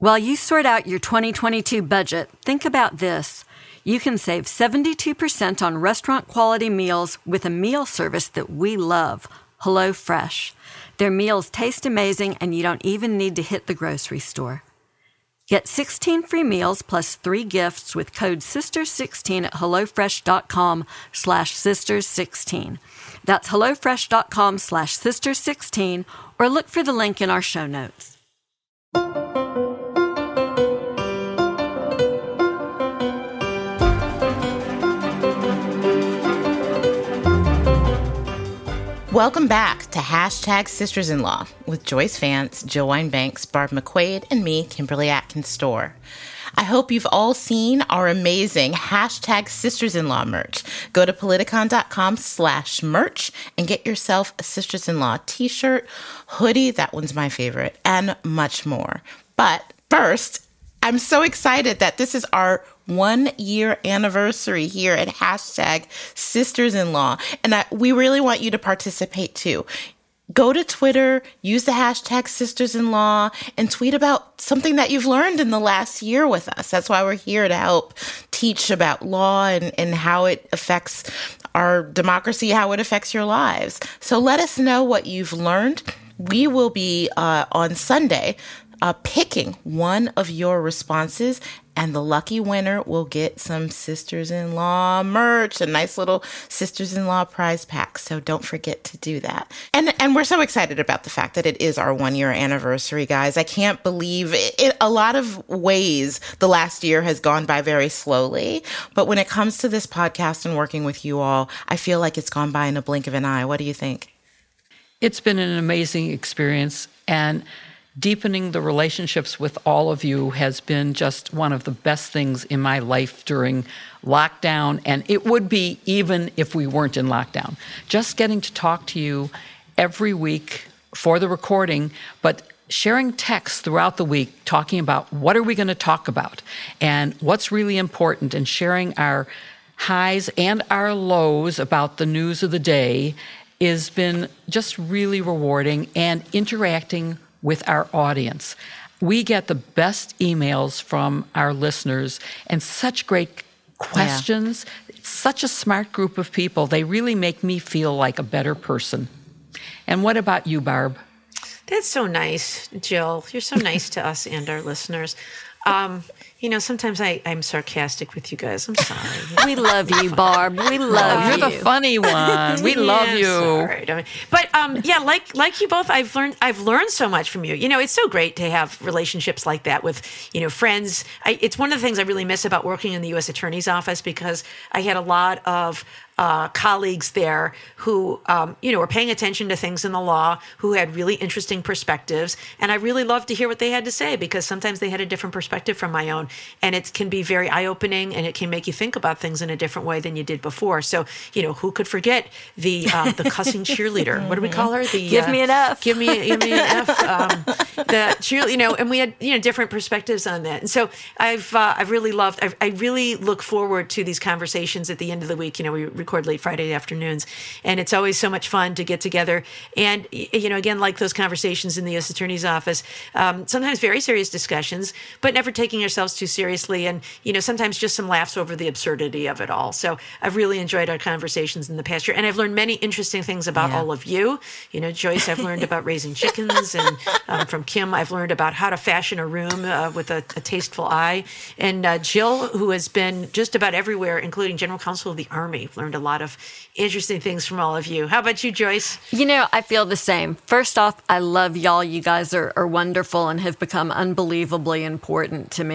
While you sort out your 2022 budget, think about this. You can save 72% on restaurant-quality meals with a meal service that we love, HelloFresh. Their meals taste amazing, and you don't even need to hit the grocery store. Get 16 free meals plus 3 gifts with code SISTERS16 at HelloFresh.com/Sisters16. That's HelloFresh.com/Sisters16, or look for the link in our show notes. Welcome back to Hashtag Sisters-In-Law with Joyce Vance, Jill Wine-Banks, Barb McQuade, and me, Kimberly Atkins Stohr. I hope you've all seen our amazing Hashtag Sisters-In-Law merch. Go to politicon.com/merch and get yourself a Sisters-In-Law t-shirt, hoodie, that one's my favorite, and much more. But first, I'm so excited that this is our 1-year anniversary here at Hashtag Sisters-In-Law. And we really want you to participate too. Go to Twitter, use the hashtag Sisters-In-Law, and tweet about something that you've learned in the last year with us. That's why we're here, to help teach about law and how it affects our democracy, how it affects your lives. So let us know what you've learned. We will be on Sunday picking one of your responses, and the lucky winner will get some Sisters-In-Law merch, a nice little Sisters-In-Law prize pack. So don't forget to do that. And we're so excited about the fact that it is our 1-year anniversary, guys. I can't believe it. A lot of ways the last year has gone by very slowly. But when it comes to this podcast and working with you all, I feel like it's gone by in a blink of an eye. What do you think? It's been an amazing experience. And deepening the relationships with all of you has been just one of the best things in my life during lockdown, and it would be even if we weren't in lockdown. Just getting to talk to you every week for the recording, but sharing texts throughout the week talking about what are we going to talk about and what's really important, and sharing our highs and our lows about the news of the day has been just really rewarding, and interacting with our audience. We get the best emails from our listeners and such great questions. Yeah. It's such a smart group of people. They really make me feel like a better person. And what about you, Barb? That's so nice, Jill. You're so nice to us and our listeners. Sometimes I'm sarcastic with you guys. I'm sorry. We love you, Barb. We love you. You're the funny one. We love you. Sorry. But like you both, I've learned so much from you. You know, it's so great to have relationships like that with, friends. It's one of the things I really miss about working in the U.S. Attorney's Office, because I had a lot of colleagues there who, were paying attention to things in the law, who had really interesting perspectives. And I really loved to hear what they had to say, because sometimes they had a different perspective from my own. And it can be very eye-opening, and it can make you think about things in a different way than you did before. So, who could forget the cussing cheerleader? What do we call her? The give me an F. Give me an F. The cheer, and we had, different perspectives on that. And so I really look forward to these conversations at the end of the week. We record late Friday afternoons, and it's always so much fun to get together. And, again, like those conversations in the U.S. Attorney's Office, sometimes very serious discussions, but never taking ourselves too seriously. And, sometimes just some laughs over the absurdity of it all. So I've really enjoyed our conversations in the past year. And I've learned many interesting things about all of you. Joyce, I've learned about raising chickens, and from Kim, I've learned about how to fashion a room with a tasteful eye. And Jill, who has been just about everywhere, including General Counsel of the Army, I've learned a lot of interesting things from all of you. How about you, Joyce? I feel the same. First off, I love y'all. You guys are wonderful and have become unbelievably important to me.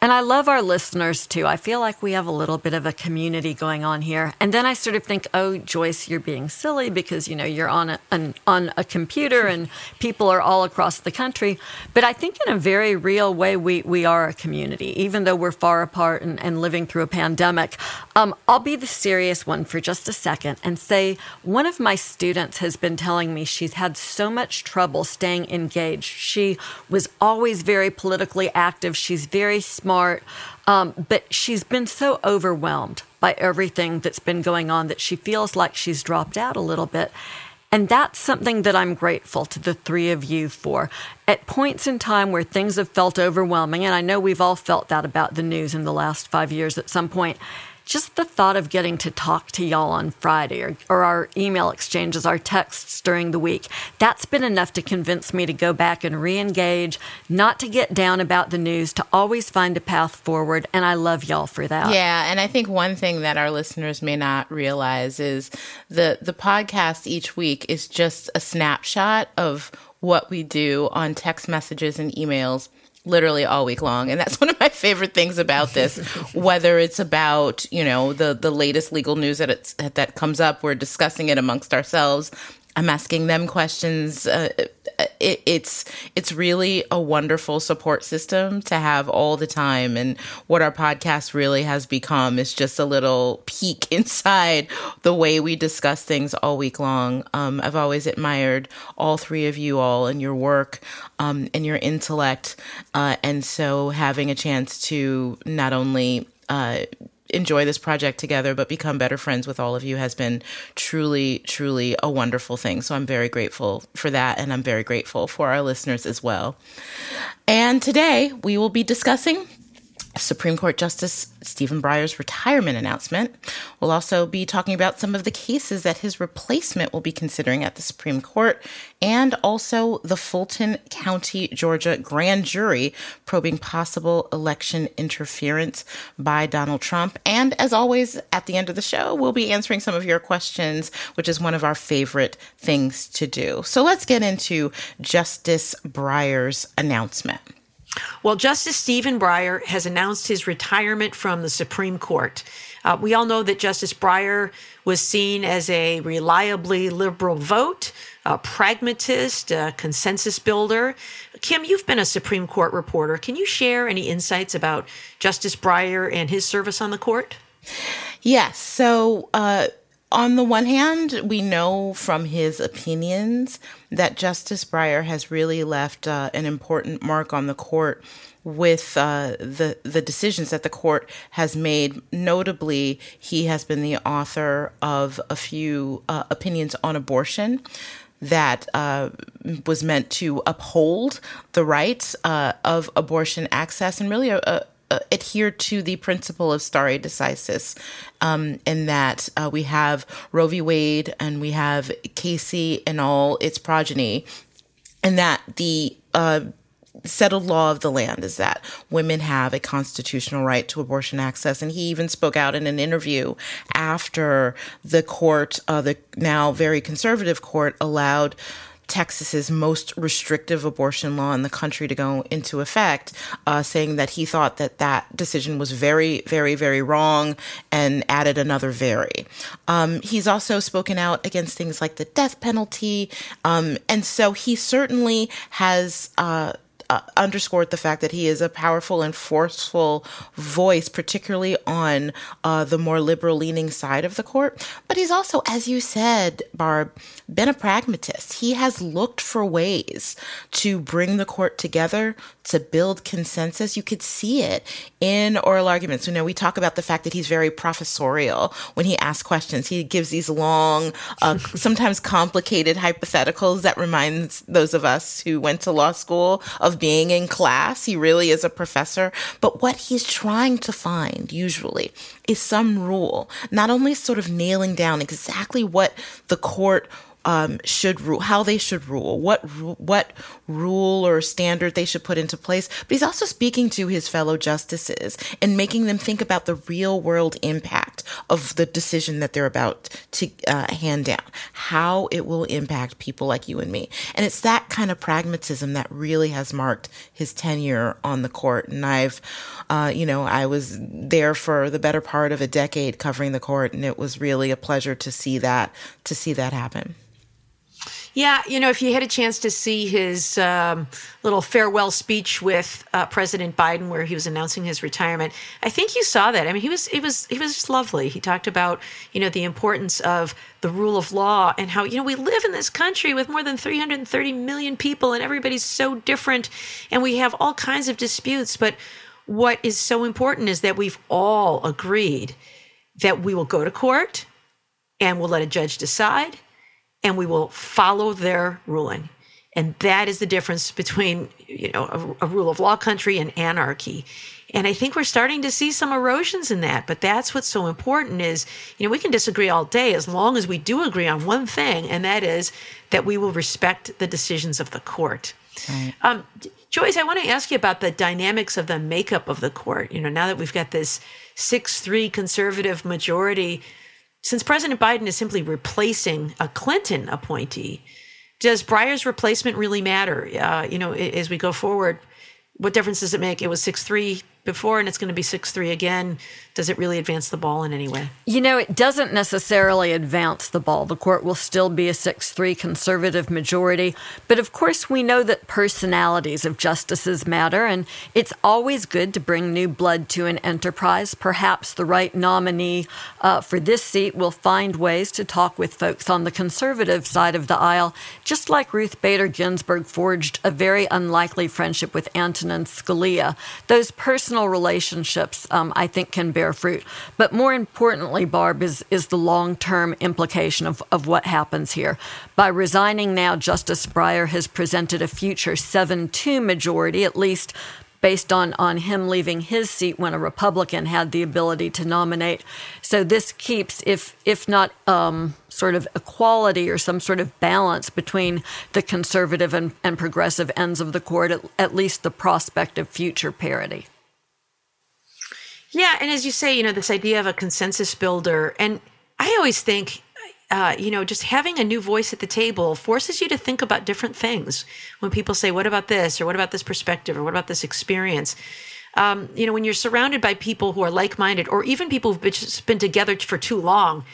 And I love our listeners, too. I feel like we have a little bit of a community going on here. And then I sort of think, oh, Joyce, you're being silly because, you're on a computer and people are all across the country. But I think in a very real way, we are a community, even though we're far apart and living through a pandemic. I'll be the serious one for just a second and say one of my students has been telling me she's had so much trouble staying engaged. She was always very politically active. She's very smart, but she's been so overwhelmed by everything that's been going on that she feels like she's dropped out a little bit. And that's something that I'm grateful to the three of you for. At points in time where things have felt overwhelming, and I know we've all felt that about the news in the last 5 years at some point, just the thought of getting to talk to y'all on Friday or our email exchanges, our texts during the week, that's been enough to convince me to go back and re-engage, not to get down about the news, to always find a path forward. And I love y'all for that. Yeah. And I think one thing that our listeners may not realize is the podcast each week is just a snapshot of what we do on text messages and emails literally all week long. And that's one of my favorite things about this, whether it's about, you know, the latest legal news that that comes up, we're discussing it amongst ourselves. I'm asking them questions. It's really a wonderful support system to have all the time. And what our podcast really has become is just a little peek inside the way we discuss things all week long. I've always admired all three of you all and your work and your intellect. And so having a chance to not only enjoy this project together, but become better friends with all of you has been truly, truly a wonderful thing. So I'm very grateful for that. And I'm very grateful for our listeners as well. And today we will be discussing Supreme Court Justice Stephen Breyer's retirement announcement. We'll also be talking about some of the cases that his replacement will be considering at the Supreme Court, and also the Fulton County, Georgia grand jury probing possible election interference by Donald Trump. And as always, at the end of the show, we'll be answering some of your questions, which is one of our favorite things to do. So let's get into Justice Breyer's announcement. Well, Justice Stephen Breyer has announced his retirement from the Supreme Court. We all know that Justice Breyer was seen as a reliably liberal vote, a pragmatist, a consensus builder. Kim, you've been a Supreme Court reporter. Can you share any insights about Justice Breyer and his service on the court? Yes. So, on the one hand, we know from his opinions that Justice Breyer has really left an important mark on the court with the decisions that the court has made. Notably, he has been the author of a few opinions on abortion that was meant to uphold the rights of abortion access and really adhere to the principle of stare decisis, in that we have Roe v. Wade and we have Casey and all its progeny, and that the settled law of the land is that women have a constitutional right to abortion access. And he even spoke out in an interview after the court, the now very conservative court, allowed Texas's most restrictive abortion law in the country to go into effect, saying that he thought that that decision was very, very, very wrong, and added another very. He's also spoken out against things like the death penalty. And so he certainly has underscored the fact that he is a powerful and forceful voice, particularly on the more liberal-leaning side of the court. But he's also, as you said, Barb, been a pragmatist. He has looked for ways to bring the court together, to build consensus. You could see it in oral arguments. You know, we talk about the fact that he's very professorial when he asks questions. He gives these long, sometimes complicated hypotheticals that reminds those of us who went to law school of being in class. He really is a professor. But what he's trying to find usually is some rule, not only sort of nailing down exactly what the court should rule, how they should rule, what rule or standard they should put into place. But he's also speaking to his fellow justices and making them think about the real world impact of the decision that they're about to hand down, how it will impact people like you and me. And it's that kind of pragmatism that really has marked his tenure on the court. And I've, I was there for the better part of a decade covering the court, and it was really a pleasure to see that happen. Yeah, you know, if you had a chance to see his little farewell speech with President Biden, where he was announcing his retirement, I think you saw that. I mean, he was just lovely. He talked about, you know, the importance of the rule of law and how, you know, we live in this country with more than 330 million people and everybody's so different and we have all kinds of disputes. But what is so important is that we've all agreed that we will go to court and we'll let a judge decide. and we will follow their ruling. And that is the difference between, a rule of law country and anarchy. And I think we're starting to see some erosions in that. But that's what's so important is, we can disagree all day as long as we do agree on one thing, and that is that we will respect the decisions of the court. Right. Joyce, I want to ask you about the dynamics of the makeup of the court. Now that we've got this 6-3 conservative majority, since President Biden is simply replacing a Clinton appointee, does Breyer's replacement really matter? As we go forward, what difference does it make? It was 6-3 before, and it's going to be 6-3 again. Does it really advance the ball in any way? It doesn't necessarily advance the ball. The court will still be a 6-3 conservative majority. But of course, we know that personalities of justices matter, and it's always good to bring new blood to an enterprise. Perhaps the right nominee for this seat will find ways to talk with folks on the conservative side of the aisle, just like Ruth Bader Ginsburg forged a very unlikely friendship with Antonin Scalia. Those personal relationships, I think, can bear fruit. But more importantly, Barb, is the long-term implication of what happens here. By resigning now, Justice Breyer has presented a future 7-2 majority, at least based on him leaving his seat when a Republican had the ability to nominate. So this keeps, if not sort of equality or some sort of balance between the conservative and progressive ends of the court, at least the prospect of future parity. Yeah. And as you say, this idea of a consensus builder. And I always think, just having a new voice at the table forces you to think about different things. When people say, what about this? Or what about this perspective? Or what about this experience? When you're surrounded by people who are like-minded, or even people who've just been together for too long,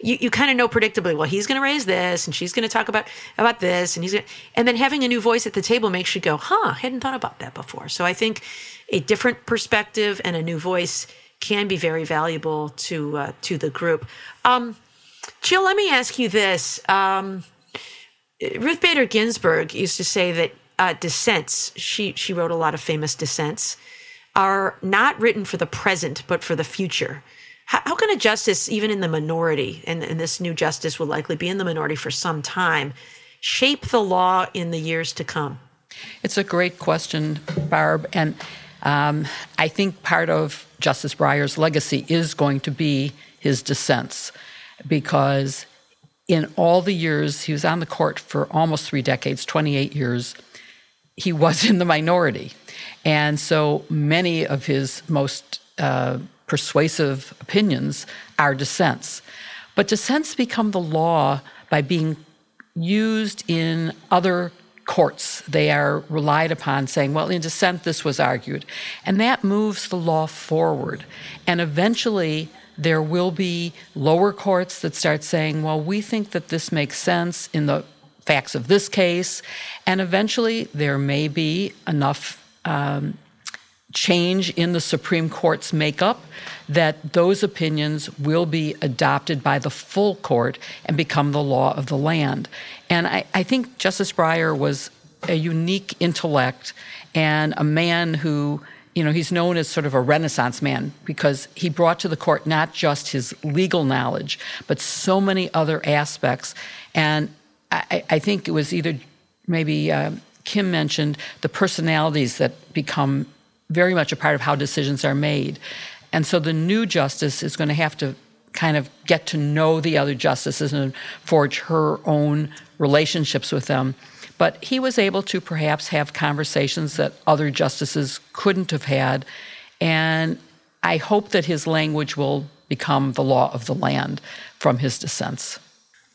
you kind of know predictably, well, he's going to raise this, and she's going to talk about this, and he's going to, and then having a new voice at the table makes you go, I hadn't thought about that before. So I think a different perspective and a new voice can be very valuable to the group. Jill, let me ask you this. Ruth Bader Ginsburg used to say that dissents, she wrote a lot of famous dissents, are not written for the present, but for the future. How can a justice, even in the minority, and this new justice will likely be in the minority for some time, shape the law in the years to come? It's a great question, Barb. And I think part of Justice Breyer's legacy is going to be his dissents, because in all the years he was on the court for almost 3 decades, 28 years, he was in the minority. And so many of his most persuasive opinions are dissents. But dissents become the law by being used in other courts. They are relied upon saying, well, in dissent, this was argued. And that moves the law forward. And eventually, there will be lower courts that start saying, well, we think that this makes sense in the facts of this case. And eventually, there may be enough change in the Supreme Court's makeup that those opinions will be adopted by the full court and become the law of the land. And I think Justice Breyer was a unique intellect and a man who, he's known as sort of a Renaissance man, because he brought to the court not just his legal knowledge, but so many other aspects. And I think it was either maybe Kim mentioned the personalities that become very much a part of how decisions are made. And so the new justice is going to have to kind of get to know the other justices and forge her own relationships with them. But he was able to perhaps have conversations that other justices couldn't have had. And I hope that his language will become the law of the land from his dissents.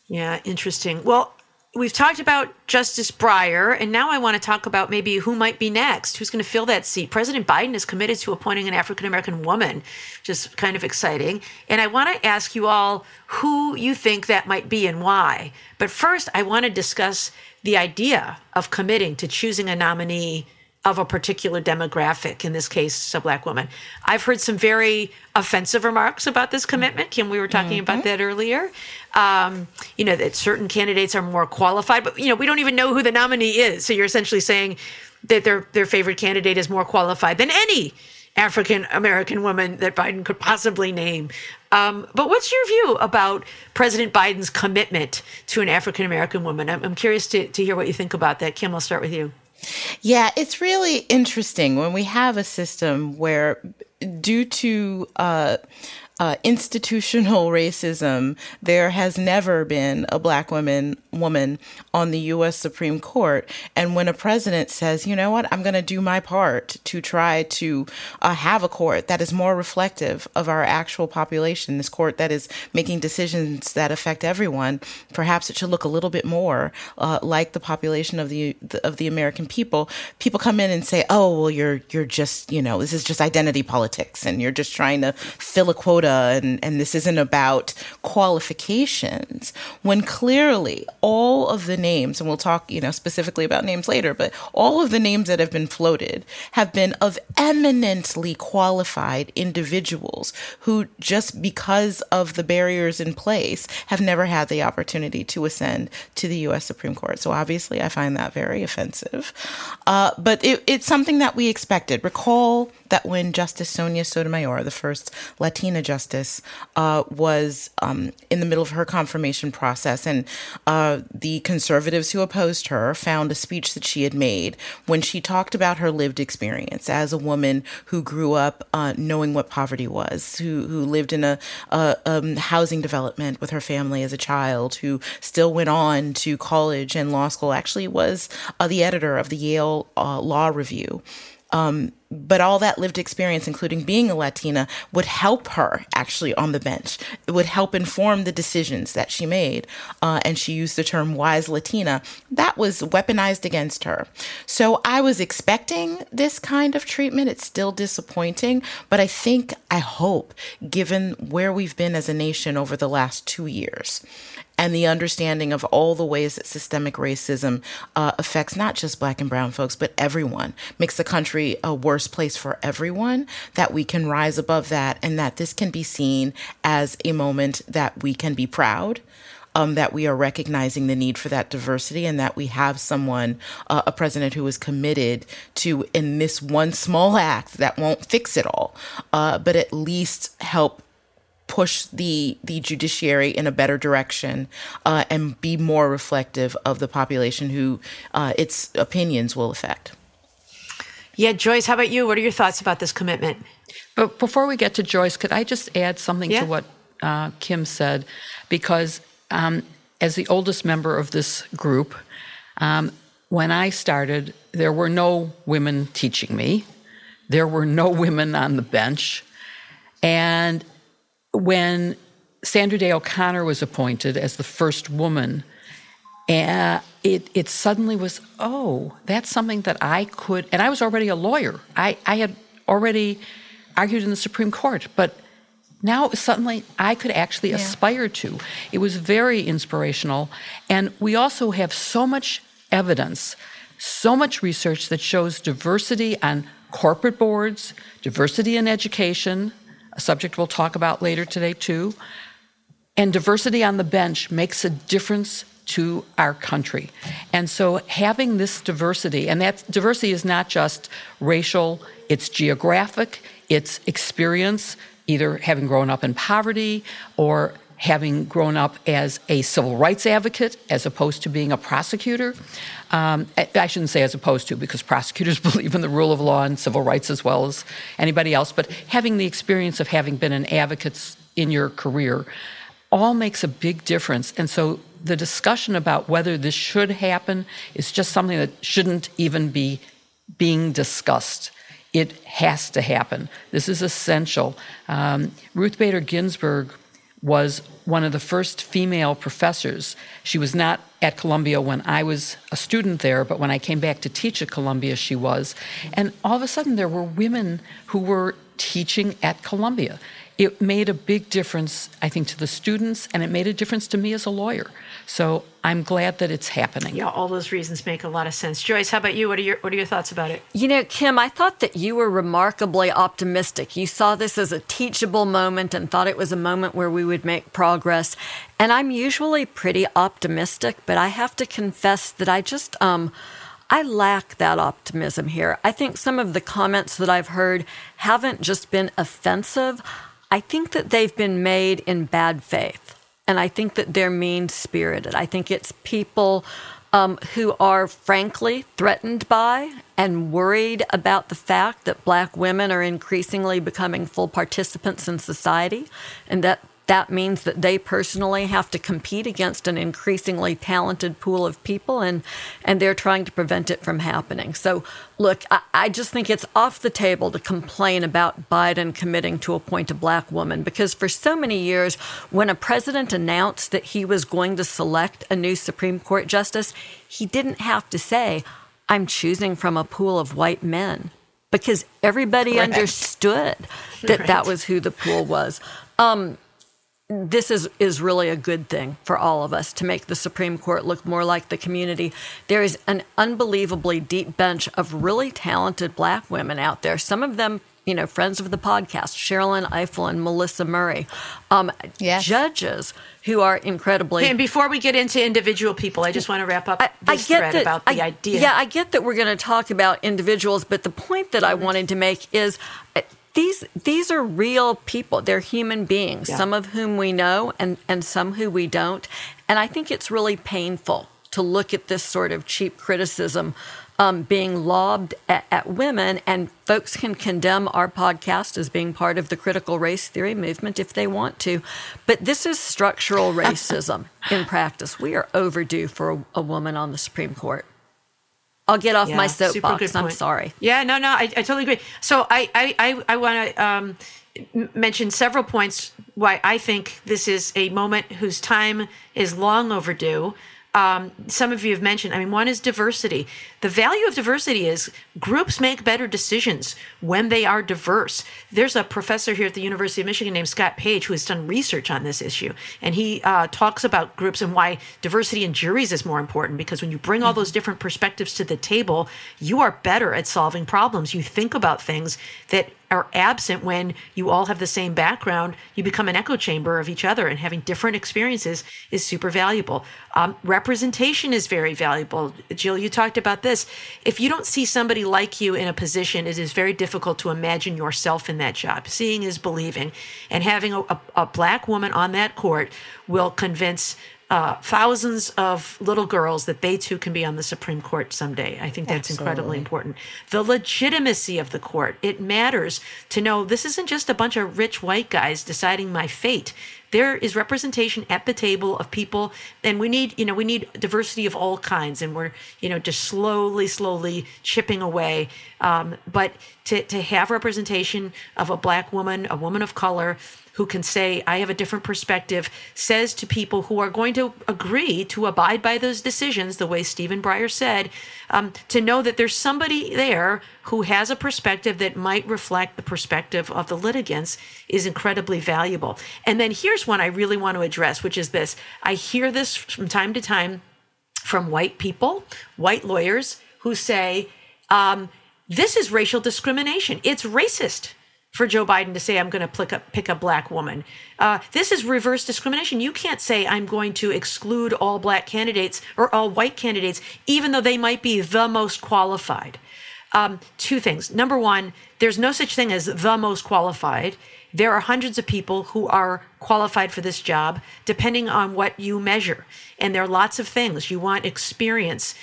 Yeah, interesting. Well, we've talked about Justice Breyer, and now I want to talk about maybe who might be next, who's going to fill that seat. President Biden is committed to appointing an African-American woman, which is kind of exciting. And I want to ask you all who you think that might be and why. But first, I want to discuss the idea of committing to choosing a nominee of a particular demographic, in this case, a Black woman. I've heard some very offensive remarks about this commitment. Kim, we were talking about that earlier. That certain candidates are more qualified, but, we don't even know who the nominee is. So you're essentially saying that their favorite candidate is more qualified than any African-American woman that Biden could possibly name. But what's your view about President Biden's commitment to an African-American woman? I'm curious to hear what you think about that. Kim, I'll start with you. Yeah, it's really interesting when we have a system where, due to institutional racism, there has never been a Black woman on the U.S. Supreme Court. And when a president says, you know what, I'm going to do my part to try to have a court that is more reflective of our actual population, this court that is making decisions that affect everyone, perhaps it should look a little bit more like the population of the American people. People come in and say, oh, well, you're just, you know, this is just identity politics and you're just trying to fill a quota. And this isn't about qualifications, when clearly all of the names, and we'll talk, you know, specifically about names later, but all of the names that have been floated have been of eminently qualified individuals who, just because of the barriers in place, have never had the opportunity to ascend to the U.S. Supreme Court. So obviously I find that very offensive. But it's something that we expected. Recall that when Justice Sonia Sotomayor, the first Latina justice, was in the middle of her confirmation process, and the conservatives who opposed her found a speech that she had made when she talked about her lived experience as a woman who grew up knowing what poverty was, who lived in a housing development with her family as a child, who still went on to college and law school, actually was the editor of the Yale Law Review. But all that lived experience, including being a Latina, would help her actually on the bench. It would help inform the decisions that she made. And she used the term wise Latina. That was weaponized against her. So I was expecting this kind of treatment. It's still disappointing. But I hope, given where we've been as a nation over the last 2 years, and the understanding of all the ways that systemic racism affects not just Black and brown folks, but everyone, makes the country a worse place for everyone, that we can rise above that, and that this can be seen as a moment that we can be proud, that we are recognizing the need for that diversity, and that we have someone, a president who is committed to, in this one small act that won't fix it all, but at least help push the judiciary in a better direction and be more reflective of the population who its opinions will affect. Yeah, Joyce, how about you? What are your thoughts about this commitment? But before we get to Joyce, could I just add something to what Kim said? Because as the oldest member of this group, when I started, there were no women teaching me. There were no women on the bench. And when Sandra Day O'Connor was appointed as the first woman, it suddenly was, oh, that's something that I could, and I was already a lawyer. I had already argued in the Supreme Court, but now suddenly I could actually aspire to. It was very inspirational. And we also have so much evidence, so much research that shows diversity on corporate boards, diversity in education, a subject we'll talk about later today too, and diversity on the bench makes a difference to our country. And so having this diversity, and that diversity is not just racial, it's geographic, it's experience, either having grown up in poverty or having grown up as a civil rights advocate as opposed to being a prosecutor. I shouldn't say as opposed to, because prosecutors believe in the rule of law and civil rights as well as anybody else, but having the experience of having been an advocate in your career all makes a big difference. And so the discussion about whether this should happen is just something that shouldn't even be being discussed. It has to happen. This is essential. Ruth Bader Ginsburg was one of the first female professors. She was not at Columbia when I was a student there, but when I came back to teach at Columbia, she was. And all of a sudden, there were women who were teaching at Columbia. It made a big difference, I think, to the students, and it made a difference to me as a lawyer. So I'm glad that it's happening. Yeah, all those reasons make a lot of sense. Joyce, how about you? What are your thoughts about it? You know, Kim, I thought that you were remarkably optimistic. You saw this as a teachable moment and thought it was a moment where we would make progress. And I'm usually pretty optimistic, but I have to confess that I just I lack that optimism here. I think some of the comments that I've heard haven't just been offensive. I think that they've been made in bad faith, and I think that they're mean-spirited. I think it's people who are frankly threatened by and worried about the fact that Black women are increasingly becoming full participants in society, and that means that they personally have to compete against an increasingly talented pool of people, and they're trying to prevent it from happening. So, look, I just think it's off the table to complain about Biden committing to appoint a Black woman, because for so many years, when a president announced that he was going to select a new Supreme Court justice, he didn't have to say, "I'm choosing from a pool of white men," because everybody understood that that was who the pool was. This is really a good thing for all of us to make the Supreme Court look more like the community. There is an unbelievably deep bench of really talented Black women out there. Some of them, you know, friends of the podcast, Sherrilyn Ifill and Melissa Murray, judges who are incredibly— And before we get into individual people, I just want to wrap up this thread about the idea. Yeah, I get that we're going to talk about individuals, but the point that I wanted to make is— These are real people. They're human beings, some of whom we know and some who we don't. And I think it's really painful to look at this sort of cheap criticism being lobbed at women. And folks can condemn our podcast as being part of the critical race theory movement if they want to. But this is structural racism in practice. We are overdue for a woman on the Supreme Court. I'll get off my soapbox. I'm sorry. Yeah, no, I totally agree. So I want to mention several points why I think this is a moment whose time is long overdue. Some of you have mentioned, one is diversity. The value of diversity is groups make better decisions when they are diverse. There's a professor here at the University of Michigan named Scott Page who has done research on this issue, and he talks about groups and why diversity in juries is more important, because when you bring all those different perspectives to the table, you are better at solving problems. You think about things that are absent when you all have the same background. You become an echo chamber of each other, and having different experiences is super valuable. Representation is very valuable. Jill, you talked about this. If you don't see somebody like you in a position, it is very difficult to imagine yourself in that job. Seeing is believing. And having a Black woman on that court will convince thousands of little girls that they too can be on the Supreme Court someday. I think that's incredibly important. The legitimacy of the court. It matters to know this isn't just a bunch of rich white guys deciding my fate. There is representation at the table of people, and we need diversity of all kinds, and we're, just slowly chipping away. But to have representation of a Black woman, a woman of color, who can say, I have a different perspective, says to people who are going to agree to abide by those decisions, the way Stephen Breyer said, to know that there's somebody there who has a perspective that might reflect the perspective of the litigants is incredibly valuable. And then here's one I really want to address, which is this. I hear this from time to time from white people, white lawyers, who say, this is racial discrimination. It's racist for Joe Biden to say, I'm going to pick a Black woman. This is reverse discrimination. You can't say I'm going to exclude all Black candidates or all white candidates, even though they might be the most qualified. Two things. Number one, there's no such thing as the most qualified. There are hundreds of people who are qualified for this job, depending on what you measure. And there are lots of things. You want experience,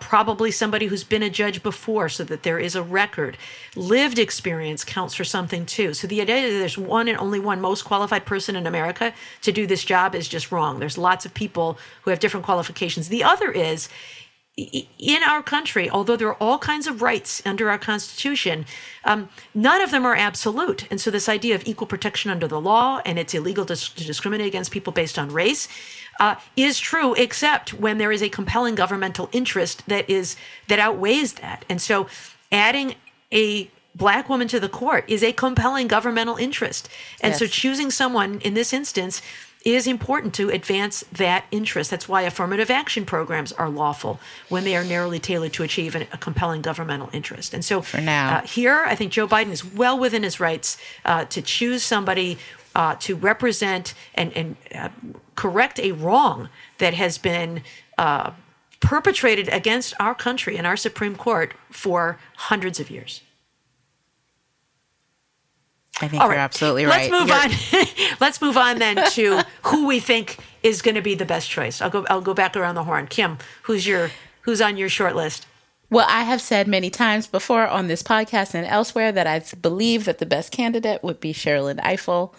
probably somebody who's been a judge before so that there is a record. Lived experience counts for something too. So the idea that there's one and only one most qualified person in America to do this job is just wrong. There's lots of people who have different qualifications. The other is, in our country, although there are all kinds of rights under our Constitution, none of them are absolute. And so this idea of equal protection under the law, and it's illegal to discriminate against people based on race, is true, except when there is a compelling governmental interest that outweighs that. And so adding a Black woman to the court is a compelling governmental interest. And so choosing someone in this instance is important to advance that interest. That's why affirmative action programs are lawful, when they are narrowly tailored to achieve a compelling governmental interest. And so for now, here, I think Joe Biden is well within his rights to choose somebody to represent and correct a wrong that has been perpetrated against our country and our Supreme Court for hundreds of years. I think you're absolutely right. Let's move on. Let's move on then to who we think is going to be the best choice. I'll go back around the horn. Kim, who's on your short list? Well, I have said many times before on this podcast and elsewhere that I believe that the best candidate would be Sherrilyn Ifill.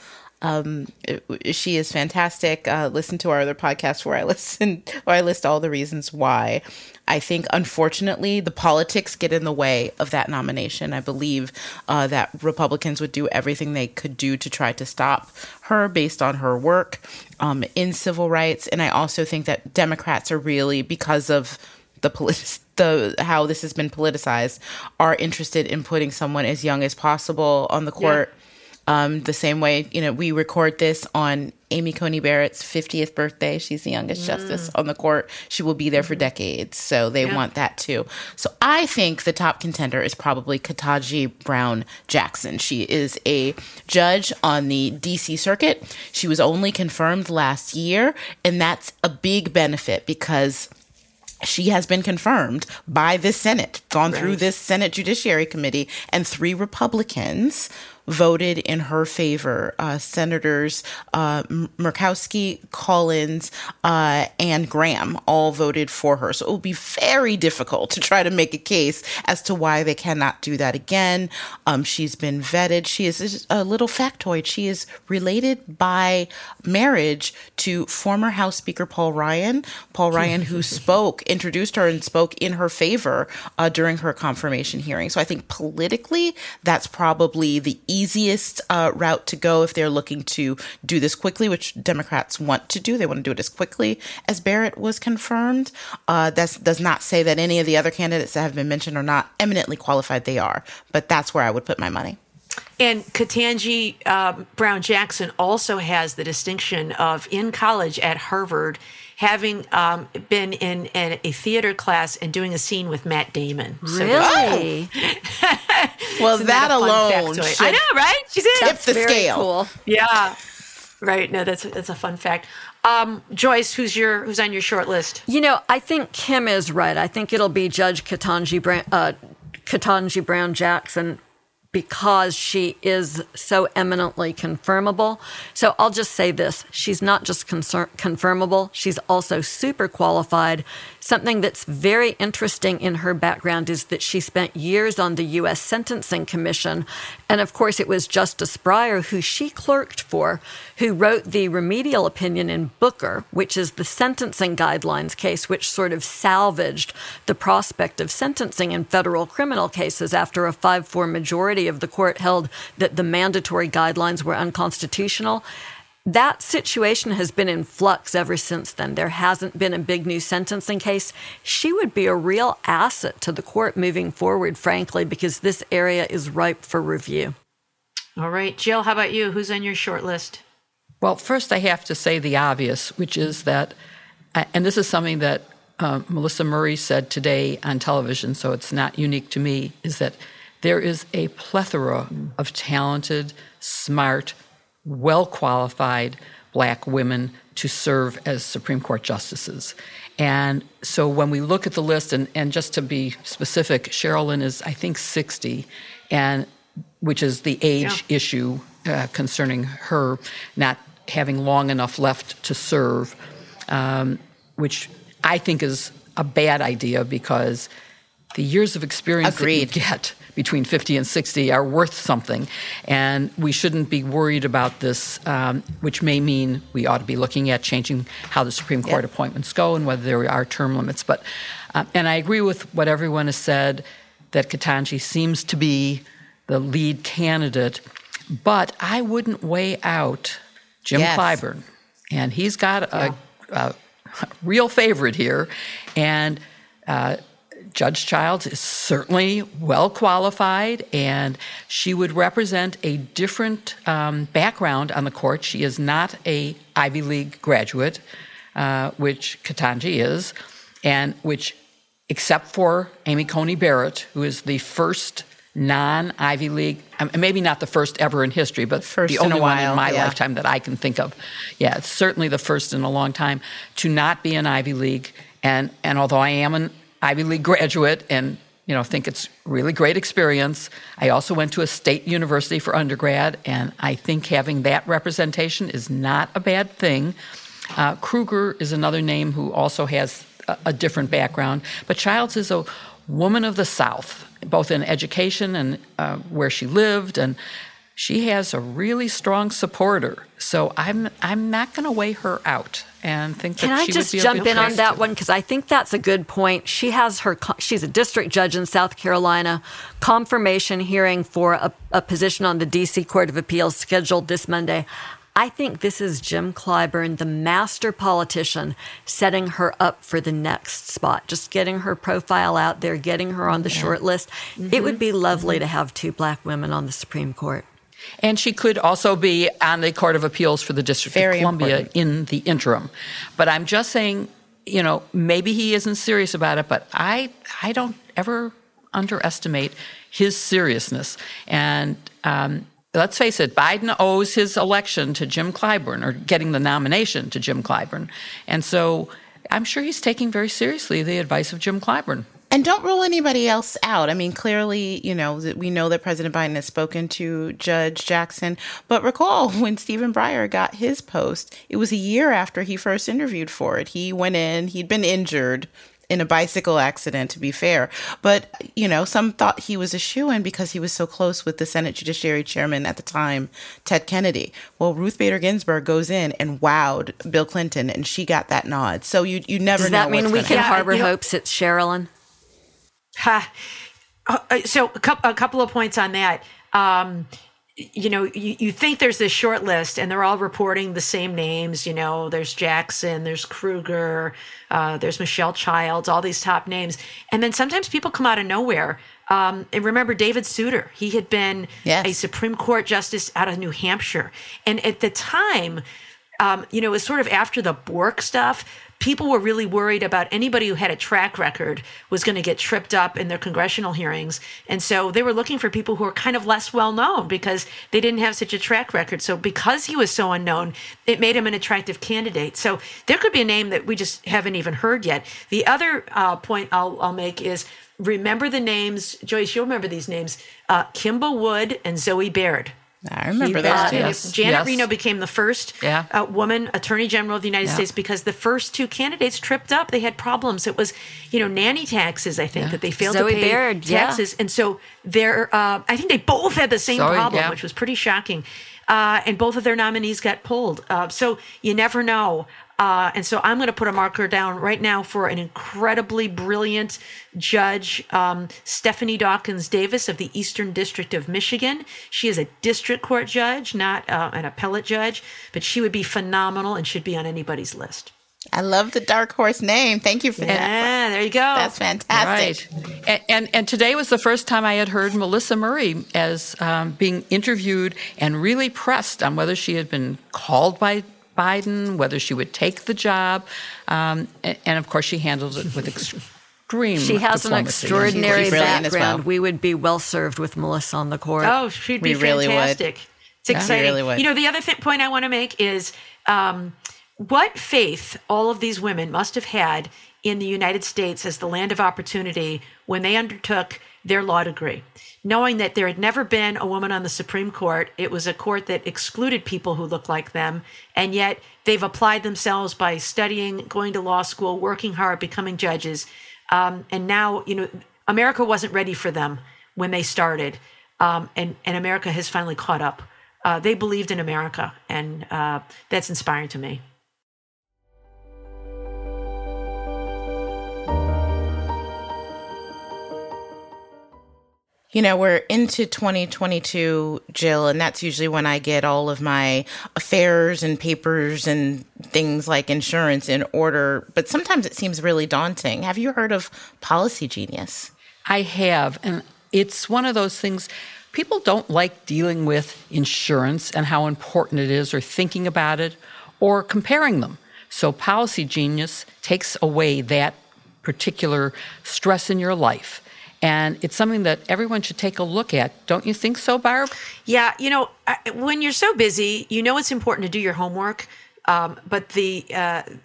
She is fantastic. Listen to our other podcast where I list all the reasons why. I think, unfortunately, the politics get in the way of that nomination. I believe that Republicans would do everything they could do to try to stop her based on her work in civil rights. And I also think that Democrats are really, because of how this has been politicized, are interested in putting someone as young as possible on the court. Yeah. The same way, we record this on Amy Coney Barrett's 50th birthday. She's the youngest justice on the court. She will be there for decades. So they want that too. So I think the top contender is probably Ketanji Brown Jackson. She is a judge on the D.C. Circuit. She was only confirmed last year. And that's a big benefit because she has been confirmed by the Senate, through this Senate Judiciary Committee, and 3 Republicans voted in her favor. Senators Murkowski, Collins, and Graham all voted for her. So it will be very difficult to try to make a case as to why they cannot do that again. She's been vetted. She is a little factoid. She is related by marriage to former House Speaker Paul Ryan. Paul Ryan, who introduced her and spoke in her favor during her confirmation hearing. So I think politically, that's probably the easiest route to go if they're looking to do this quickly, which Democrats want to do. They want to do it as quickly as Barrett was confirmed. That does not say that any of the other candidates that have been mentioned are not eminently qualified. They are. But that's where I would put my money. And Ketanji Brown Jackson also has the distinction of, in college at Harvard, having been in a theater class and doing a scene with Matt Damon. Really? So well, that alone. I know, right? She's in. Tip the scale. Cool. Yeah. Right. No, that's a fun fact. Joyce, who's on your short list? I think Kim is right. I think it'll be Judge Ketanji Brown Jackson, because she is so eminently confirmable. So I'll just say this. She's not just confirmable. She's also super qualified. Something that's very interesting in her background is that she spent years on the U.S. Sentencing Commission. And, of course, it was Justice Breyer, who she clerked for, who wrote the remedial opinion in Booker, which is the sentencing guidelines case, which sort of salvaged the prospect of sentencing in federal criminal cases after a 5-4 majority of the court held that the mandatory guidelines were unconstitutional. That situation has been in flux ever since then. There hasn't been a big new sentencing case. She would be a real asset to the court moving forward, frankly, because this area is ripe for review. All right. Jill, how about you? Who's on your short list? Well, first I have to say the obvious, which is that, and this is something that Melissa Murray said today on television, so it's not unique to me, is that there is a plethora of talented, smart, well-qualified Black women to serve as Supreme Court justices. And so when we look at the list, and just to be specific, Sherrilyn is, I think, 60, and which is the age issue concerning her not having long enough left to serve, which I think is a bad idea because the years of experience that you get between 50 and 60 are worth something, and we shouldn't be worried about this, which may mean we ought to be looking at changing how the Supreme Court appointments go and whether there are term limits. But and I agree with what everyone has said, that Ketanji seems to be the lead candidate, but I wouldn't weigh out Jim Clyburn, and he's got a real favorite here, and Judge Childs is certainly well-qualified, and she would represent a different background on the court. She is not an Ivy League graduate, which Ketanji is, and which, except for Amy Coney Barrett, who is the first non-Ivy League, maybe not the first ever in history, but the only one in my lifetime that I can think of. Yeah, it's certainly the first in a long time to not be an Ivy League And although I am an Ivy League graduate and, you know, think it's really great experience, I also went to a state university for undergrad, and I think having that representation is not a bad thing. Kruger is another name who also has a different background, but Childs is a woman of the South, both in education and where she lived, and she has a really strong supporter. So I'm not going to weigh her out and think that she would be a good person. Can I just jump in on that one? Because I think that's a good point. She's a district judge in South Carolina. Confirmation hearing for a position on the D.C. Court of Appeals scheduled this Monday. I think this is Jim Clyburn, the master politician, setting her up for the next spot, just getting her profile out there, getting her on the short list. Mm-hmm. It would be lovely to have two black women on the Supreme Court. And she could also be on the Court of Appeals for the District of Columbia in the interim. But I'm just saying, you know, maybe he isn't serious about it, but I don't ever underestimate his seriousness. And let's face it, Biden owes his election to Jim Clyburn, or getting the nomination to Jim Clyburn. And so I'm sure he's taking very seriously the advice of Jim Clyburn. And don't rule anybody else out. I mean, clearly, you know, we know that President Biden has spoken to Judge Jackson. But recall when Stephen Breyer got his post, it was a year after he first interviewed for it. He went in, he'd been injured in a bicycle accident, to be fair. But, you know, some thought he was a shoo-in because he was so close with the Senate Judiciary Chairman at the time, Ted Kennedy. Well, Ruth Bader Ginsburg goes in and wowed Bill Clinton, and she got that nod. So you never know. Does that mean we can harbor hopes it's Sherrilyn? So a couple of points on that. You know, you think there's this short list and they're all reporting the same names. You know, there's Jackson, there's Kruger, there's Michelle Childs, all these top names. And then sometimes people come out of nowhere. And remember David Souter, he had been a Supreme Court justice out of New Hampshire. And at the time, you know, it was sort of after the Bork stuff. People were really worried about anybody who had a track record was going to get tripped up in their congressional hearings. And so they were looking for people who were kind of less well-known because they didn't have such a track record. So because he was so unknown, it made him an attractive candidate. So there could be a name that we just haven't even heard yet. The other point I'll make is remember the names, Joyce, you'll remember these names, Kimba Wood and Zoe Baird. I remember that. Janet Reno became the first woman Attorney General of the United States because the first two candidates tripped up. They had problems. It was, you know, nanny taxes, I think, that they failed to pay taxes. And so they're, I think they both had the same problem, which was pretty shocking. And both of their nominees got pulled. So you never know. And so I'm going to put a marker down right now for an incredibly brilliant judge, Stephanie Dawkins Davis of the Eastern District of Michigan. She is a district court judge, not an appellate judge, but she would be phenomenal and should be on anybody's list. I love the dark horse name. Thank you for that. Yeah, there you go. That's fantastic. Right. And today was the first time I had heard Melissa Murray as being interviewed and really pressed on whether she had been called by Biden, whether she would take the job. And of course, she handled it with extreme diplomacy. She has an extraordinary background. Well. We would be well served with Melissa on the court. Oh, she'd be fantastic. Really would. It's exciting. Really would. You know, the other point I want to make is what faith all of these women must have had in the United States as the land of opportunity when they undertook their law degree, knowing that there had never been a woman on the Supreme Court. It was a court that excluded people who looked like them, and yet they've applied themselves by studying, going to law school, working hard, becoming judges. And now, you know, America wasn't ready for them when they started, and America has finally caught up. They believed in America, and that's inspiring to me. You know, we're into 2022, Jill, and that's usually when I get all of my affairs and papers and things like insurance in order. But sometimes it seems really daunting. Have you heard of Policy Genius? I have. And it's one of those things people don't like dealing with insurance and how important it is or thinking about it or comparing them. So Policy Genius takes away that particular stress in your life. And it's something that everyone should take a look at. Don't you think so, Barb? Yeah. You know, when you're so busy, you know it's important to do your homework. But the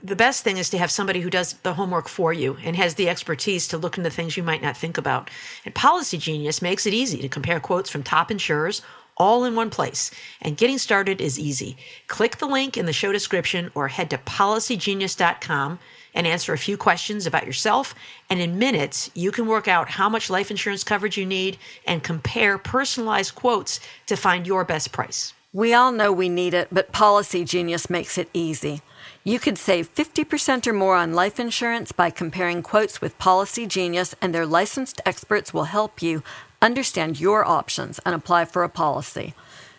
best thing is to have somebody who does the homework for you and has the expertise to look into things you might not think about. And Policy Genius makes it easy to compare quotes from top insurers all in one place. And getting started is easy. Click the link in the show description or head to policygenius.com and answer a few questions about yourself. And in minutes, you can work out how much life insurance coverage you need and compare personalized quotes to find your best price. We all know we need it, but Policy Genius makes it easy. You could save 50% or more on life insurance by comparing quotes with Policy Genius, and their licensed experts will help you understand your options and apply for a policy.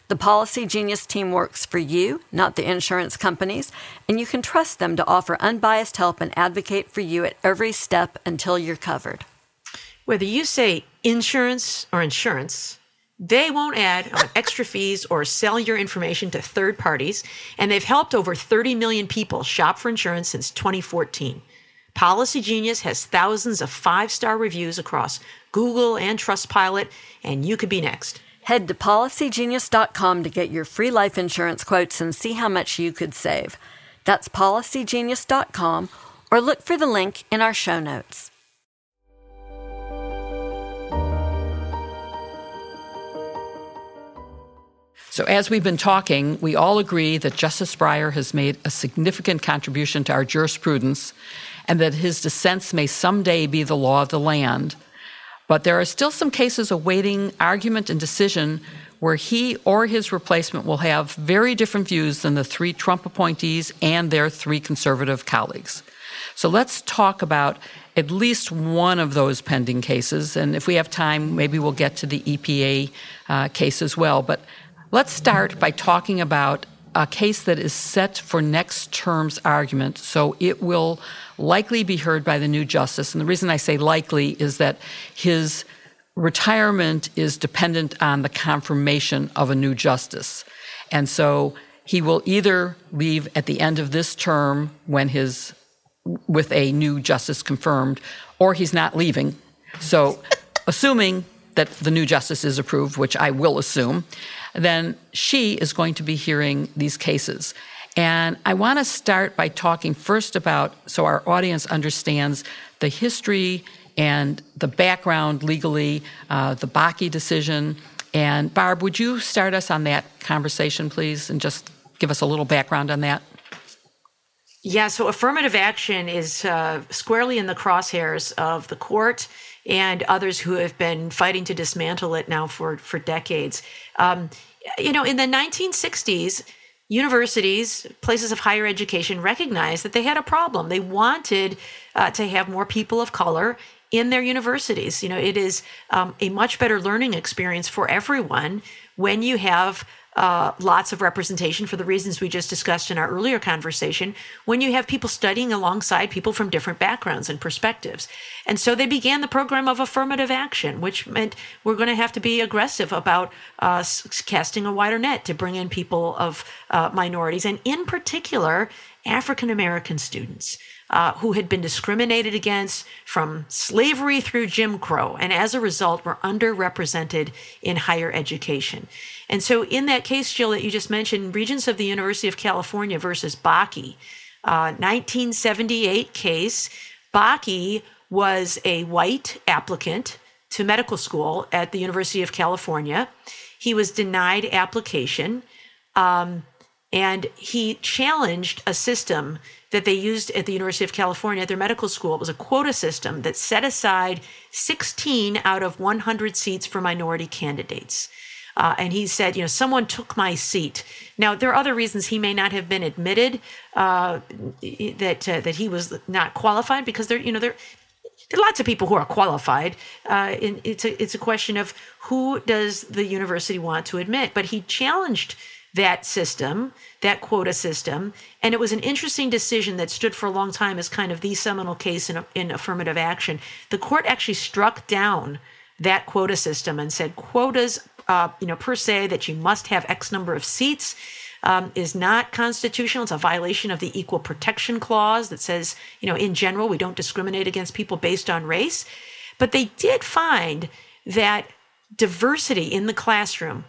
The Policy Genius team works for you, not the insurance companies, and you can trust them to offer unbiased help and advocate for you at every step until you're covered. Whether you say insurance or insurance, they won't add on extra fees or sell your information to third parties, and they've helped over 30 million people shop for insurance since 2014. Policy Genius has thousands of five-star reviews across Google and Trustpilot, and you could be next. Head to policygenius.com to get your free life insurance quotes and see how much you could save. That's policygenius.com, or look for the link in our show notes. So as we've been talking, we all agree that Justice Breyer has made a significant contribution to our jurisprudence and that his dissents may someday be the law of the land. But there are still some cases awaiting argument and decision where he or his replacement will have very different views than the three Trump appointees and their three conservative colleagues. So let's talk about at least one of those pending cases. And if we have time, maybe we'll get to the EPA case as well. But let's start by talking about a case that is set for next term's argument, so it will likely be heard by the new justice. And the reason I say likely is that his retirement is dependent on the confirmation of a new justice. And so he will either leave at the end of this term with a new justice confirmed, or he's not leaving. So assuming that the new justice is approved, which I will assume, then she is going to be hearing these cases. And I want to start by talking first about, so our audience understands the history and the background legally, the Bakke decision. And Barb, would you start us on that conversation, please, and just give us a little background on that? Yeah, so affirmative action is squarely in the crosshairs of the court and others who have been fighting to dismantle it now for decades. In the 1960s, universities, places of higher education, recognized that they had a problem. They wanted to have more people of color in their universities. You know, it is a much better learning experience for everyone when you have lots of representation, for the reasons we just discussed in our earlier conversation, when you have people studying alongside people from different backgrounds and perspectives. And so they began the program of affirmative action, which meant we're going to have to be aggressive about casting a wider net to bring in people of minorities, and in particular, African-American students who had been discriminated against from slavery through Jim Crow, and as a result were underrepresented in higher education. And so in that case, Jill, that you just mentioned, Regents of the University of California versus Bakke, 1978 case, Bakke was a white applicant to medical school at the University of California. He was denied application, and he challenged a system that they used at the University of California at their medical school. It was a quota system that set aside 16 out of 100 seats for minority candidates. And he said, you know, someone took my seat. Now, there are other reasons he may not have been admitted, that he was not qualified, because there are lots of people who are qualified. And it's a question of who does the university want to admit. But he challenged that system, that quota system, and it was an interesting decision that stood for a long time as kind of the seminal case in affirmative action. The court actually struck down that quota system and said quotas, per se, that you must have X number of seats, is not constitutional. It's a violation of the Equal Protection Clause that says, in general, we don't discriminate against people based on race. But they did find that diversity in the classroom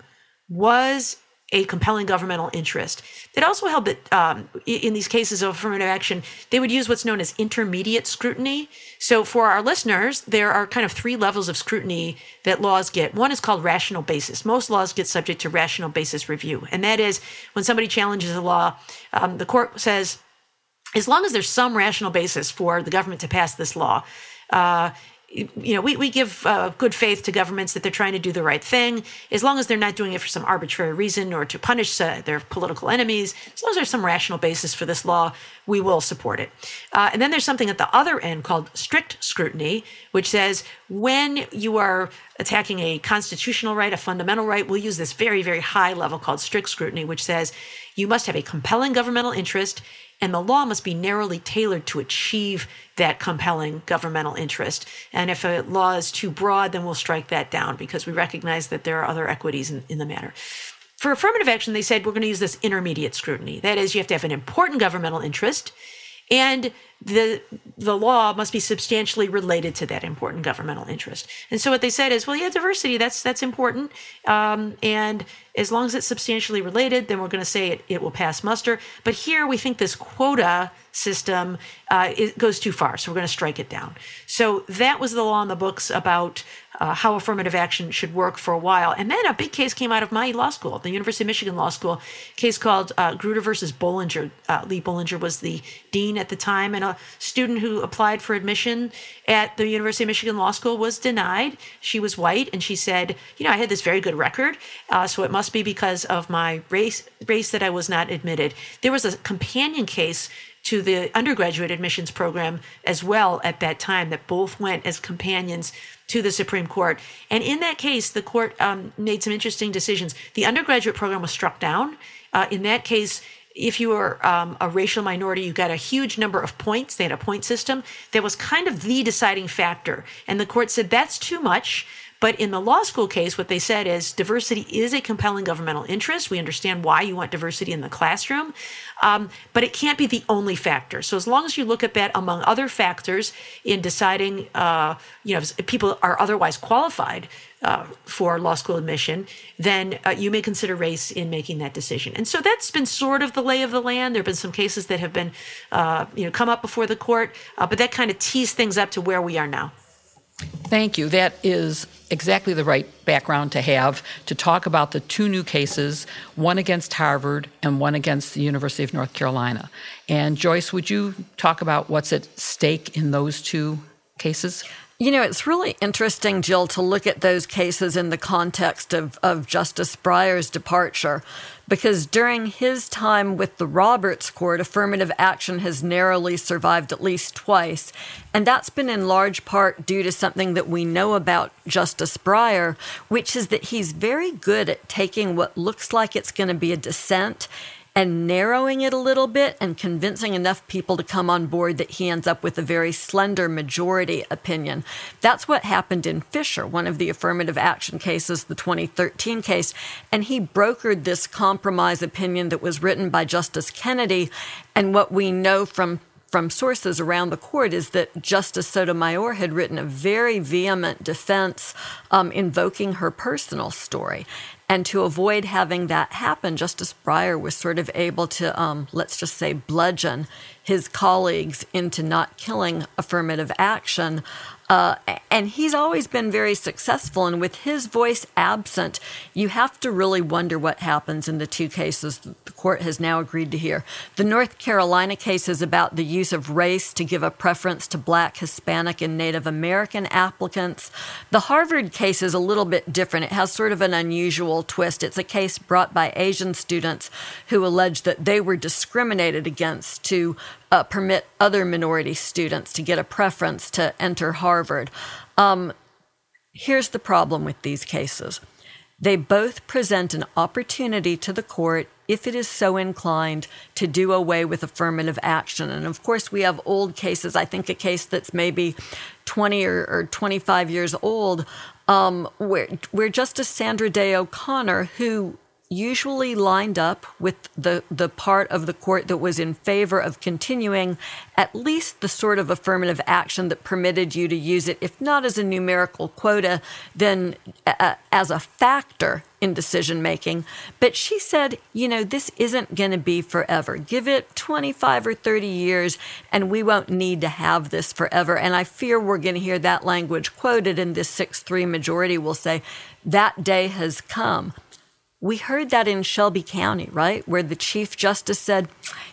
was a compelling governmental interest. It also held that in these cases of affirmative action, they would use what's known as intermediate scrutiny. So for our listeners, there are kind of three levels of scrutiny that laws get. One is called rational basis. Most laws get subject to rational basis review. And that is when somebody challenges a law, the court says, as long as there's some rational basis for the government to pass this law, we give good faith to governments that they're trying to do the right thing, as long as they're not doing it for some arbitrary reason or to punish their political enemies. As long as there's some rational basis for this law, we will support it. And then there's something at the other end called strict scrutiny, which says when you are attacking a constitutional right, a fundamental right, we'll use this very, very high level called strict scrutiny, which says you must have a compelling governmental interest, and the law must be narrowly tailored to achieve that compelling governmental interest. And if a law is too broad, then we'll strike that down because we recognize that there are other equities in the matter. For affirmative action, they said, we're going to use this intermediate scrutiny. That is, you have to have an important governmental interest, and the law must be substantially related to that important governmental interest. And so what they said is, well, yeah, diversity, that's important. And as long as it's substantially related, then we're going to say it will pass muster. But here we think this quota system it goes too far, so we're going to strike it down. So that was the law in the books about how affirmative action should work for a while. And then a big case came out of my law school, the University of Michigan Law School, a case called Grutter versus Bollinger. Lee Bollinger was the dean at the time, and a student who applied for admission at the University of Michigan Law School was denied. She was white, and she said, I had this very good record, so it must be because of my race that I was not admitted. There was a companion case to the undergraduate admissions program as well at that time that both went as companions to the Supreme Court. And in that case, the court made some interesting decisions. The undergraduate program was struck down. In that case, if you were a racial minority, you got a huge number of points. They had a point system. That was kind of the deciding factor. And the court said, that's too much. But in the law school case, what they said is diversity is a compelling governmental interest. We understand why you want diversity in the classroom, but it can't be the only factor. So as long as you look at that among other factors in deciding, if people are otherwise qualified for law school admission, then you may consider race in making that decision. And so that's been sort of the lay of the land. There have been some cases that have been, come up before the court, but that kind of tees things up to where we are now. Thank you. That is exactly the right background to have to talk about the two new cases, one against Harvard and one against the University of North Carolina. And Joyce, would you talk about what's at stake in those two cases? It's really interesting, Jill, to look at those cases in the context of Justice Breyer's departure, because during his time with the Roberts Court, affirmative action has narrowly survived at least twice. And that's been in large part due to something that we know about Justice Breyer, which is that he's very good at taking what looks like it's going to be a dissent and narrowing it a little bit and convincing enough people to come on board that he ends up with a very slender majority opinion. That's what happened in Fisher, one of the affirmative action cases, the 2013 case, and he brokered this compromise opinion that was written by Justice Kennedy. And what we know from sources around the court is that Justice Sotomayor had written a very vehement defense invoking her personal story. And to avoid having that happen, Justice Breyer was sort of able to, let's just say, bludgeon his colleagues into not killing affirmative action. And he's always been very successful. And with his voice absent, you have to really wonder what happens in the two cases that the court has now agreed to hear. The North Carolina case is about the use of race to give a preference to Black, Hispanic, and Native American applicants. The Harvard case is a little bit different. It has sort of an unusual twist. It's a case brought by Asian students who allege that they were discriminated against to permit other minority students to get a preference to enter Harvard. Here's the problem with these cases. They both present an opportunity to the court, if it is so inclined, to do away with affirmative action. And of course, we have old cases. I think a case that's maybe 20 or 25 years old, where Justice Sandra Day O'Connor, who usually lined up with the part of the court that was in favor of continuing at least the sort of affirmative action that permitted you to use it, if not as a numerical quota, then as a factor in decision-making. But she said, you know, this isn't going to be forever. Give it 25 or 30 years, and we won't need to have this forever. And I fear we're going to hear that language quoted, and this 6-3 majority will say, that day has come. We heard that in Shelby County, right, where the Chief Justice said,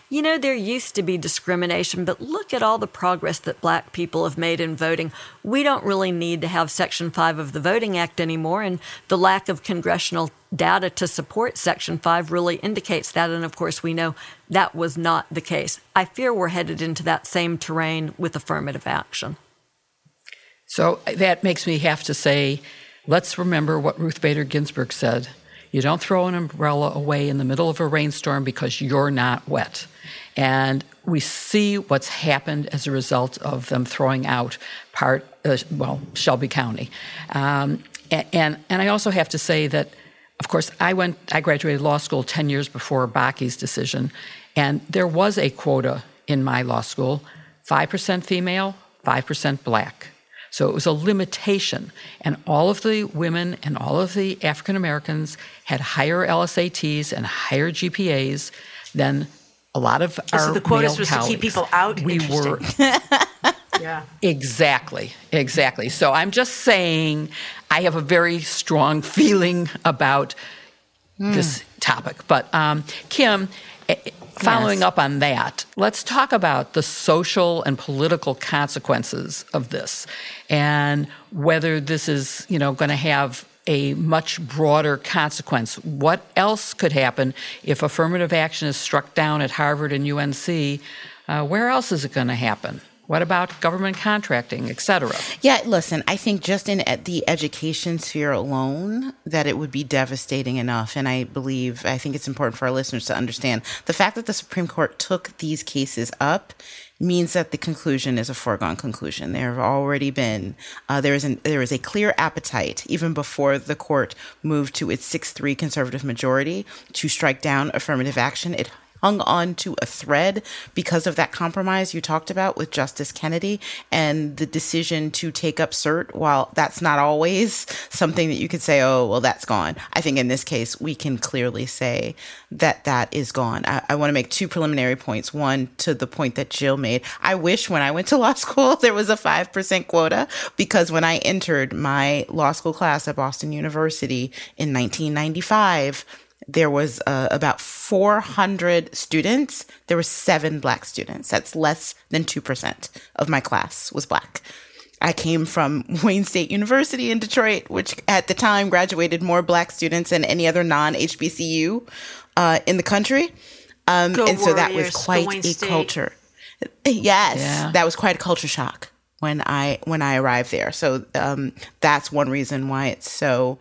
you know, there used to be discrimination, but look at all the progress that Black people have made in voting. We don't really need to have Section 5 of the Voting Act anymore, and the lack of congressional data to support Section 5 really indicates that, and of course we know that was not the case. I fear we're headed into that same terrain with affirmative action. So that makes me have to say, let's remember what Ruth Bader Ginsburg said. You don't throw an umbrella away in the middle of a rainstorm because you're not wet. And we see what's happened as a result of them throwing out Shelby County. And I also have to say that, of course, I graduated law school 10 years before Bakke's decision, and there was a quota in my law school, 5% female, 5% Black. So it was a limitation, and all of the women and all of the African Americans had higher LSATs and higher GPAs than a lot of our male colleagues. So the quotas was to keep people out. We were, yeah, exactly. So I'm just saying, I have a very strong feeling about this topic. But Kim, following up on that, let's talk about the social and political consequences of this and whether this is, you know, going to have a much broader consequence. What else could happen if affirmative action is struck down at Harvard and UNC? Where else is it going to happen? What about government contracting, et cetera? Yeah, listen, I think just in the education sphere alone, that it would be devastating enough. And I think it's important for our listeners to understand the fact that the Supreme Court took these cases up means that the conclusion is a foregone conclusion. There have already been, there is a clear appetite, even before the court moved to its 6-3 conservative majority to strike down affirmative action. It hung on to a thread because of that compromise you talked about with Justice Kennedy and the decision to take up cert. While that's not always something that you could say, oh, well, that's gone, I think in this case, we can clearly say that that is gone. I want to make two preliminary points. One, to the point that Jill made, I wish when I went to law school, there was a 5% quota, because when I entered my law school class at Boston University in 1995, there was about 400 students. There were 7 Black students. That's less than 2% of my class was Black. I came from Wayne State University in Detroit, which at the time graduated more Black students than any other non-HBCU in the country. And so that was quite a culture. Yes, yeah. That was quite a culture shock when I arrived there. So that's one reason why it's so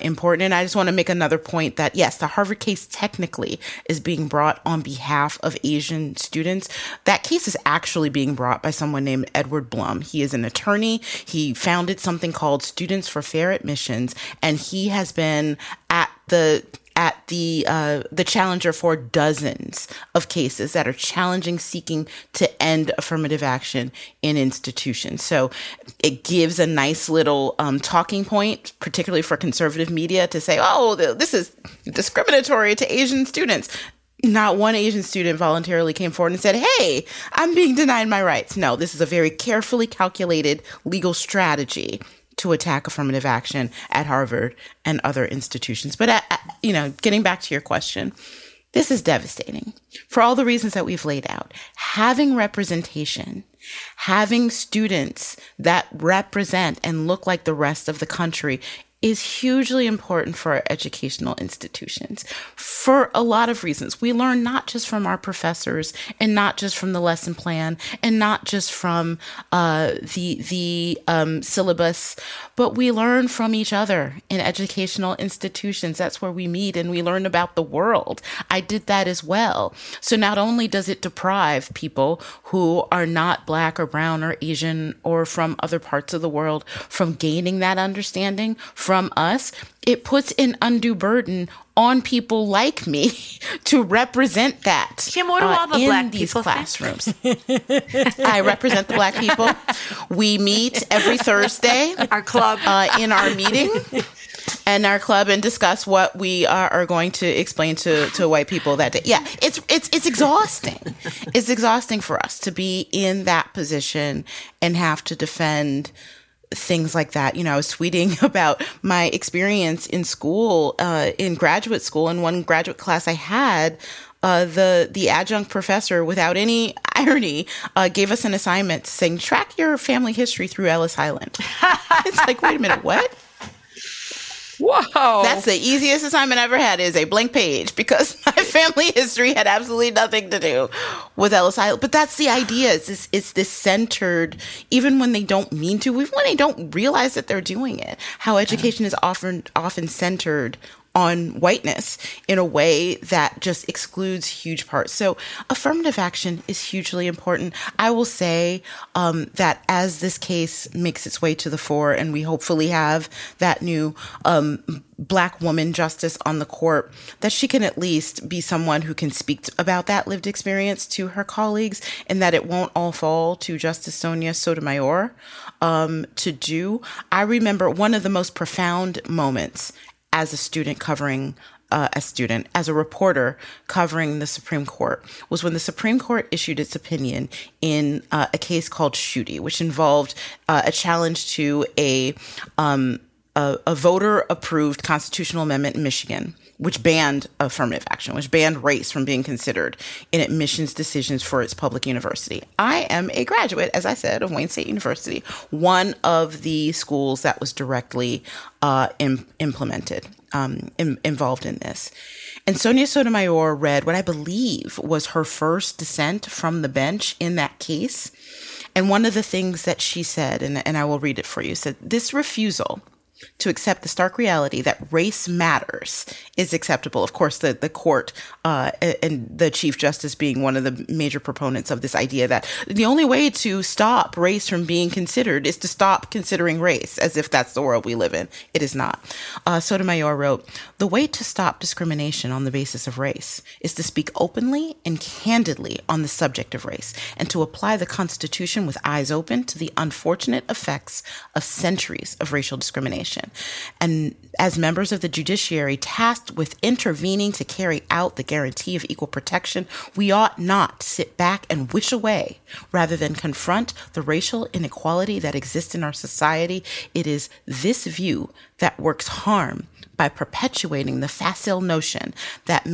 important. And I just want to make another point that, yes, the Harvard case technically is being brought on behalf of Asian students. That case is actually being brought by someone named Edward Blum. He is an attorney. He founded something called Students for Fair Admissions, and he has been at the challenger for dozens of cases that are challenging, seeking to end affirmative action in institutions. So it gives a nice little talking point, particularly for conservative media, to say, oh, this is discriminatory to Asian students. Not one Asian student voluntarily came forward and said, hey, I'm being denied my rights. No, this is a very carefully calculated legal strategy to attack affirmative action at Harvard and other institutions. But, you know, getting back to your question, this is devastating for all the reasons that we've laid out. Having representation, having students that represent and look like the rest of the country is hugely important for our educational institutions for a lot of reasons. We learn not just from our professors and not just from the lesson plan and not just from the syllabus, but we learn from each other in educational institutions. That's where we meet and we learn about the world. I did that as well. So not only does it deprive people who are not Black or brown or Asian or from other parts of the world from gaining that understanding, from from us, it puts an undue burden on people like me to represent that. Kim, what do all the black people classrooms think? I represent the black people. We meet every Thursday. Our club. In our meeting. And our club, and discuss what we are going to explain to white people that day. Yeah, it's exhausting. It's exhausting for us to be in that position and have to defend things like that. You know, I was tweeting about my experience in school, in graduate school. In one graduate class I had, the adjunct professor, without any irony, gave us an assignment saying, track your family history through Ellis Island. It's like, wait a minute, what? Whoa. That's the easiest assignment I ever had, is a blank page, because my family history had absolutely nothing to do with Ellis Island. But that's the idea. It's this centered, even when they don't mean to, even when they don't realize that they're doing it, how education is often centered on whiteness in a way that just excludes huge parts. So affirmative action is hugely important. I will say that as this case makes its way to the fore, and we hopefully have that new Black woman justice on the court, that she can at least be someone who can speak about that lived experience to her colleagues, and that it won't all fall to Justice Sonia Sotomayor to do. I remember one of the most profound moments as a student as a reporter covering the Supreme Court, was when the Supreme Court issued its opinion in a case called Schuette, which involved a challenge to a voter-approved constitutional amendment in Michigan, which banned affirmative action, which banned race from being considered in admissions decisions for its public university. I am a graduate, as I said, of Wayne State University, one of the schools that was directly involved in this. And Sonia Sotomayor read what I believe was her first dissent from the bench in that case. And one of the things that she said, and I will read it for you, said, "This refusal to accept the stark reality that race matters is acceptable." Of course, the court and the Chief Justice being one of the major proponents of this idea that the only way to stop race from being considered is to stop considering race, as if that's the world we live in. It is not. Sotomayor wrote, "The way to stop discrimination on the basis of race is to speak openly and candidly on the subject of race, and to apply the Constitution with eyes open to the unfortunate effects of centuries of racial discrimination. And as members of the judiciary tasked with intervening to carry out the guarantee of equal protection, we ought not sit back and wish away rather than confront the racial inequality that exists in our society. It is this view that works harm by perpetuating the facile notion that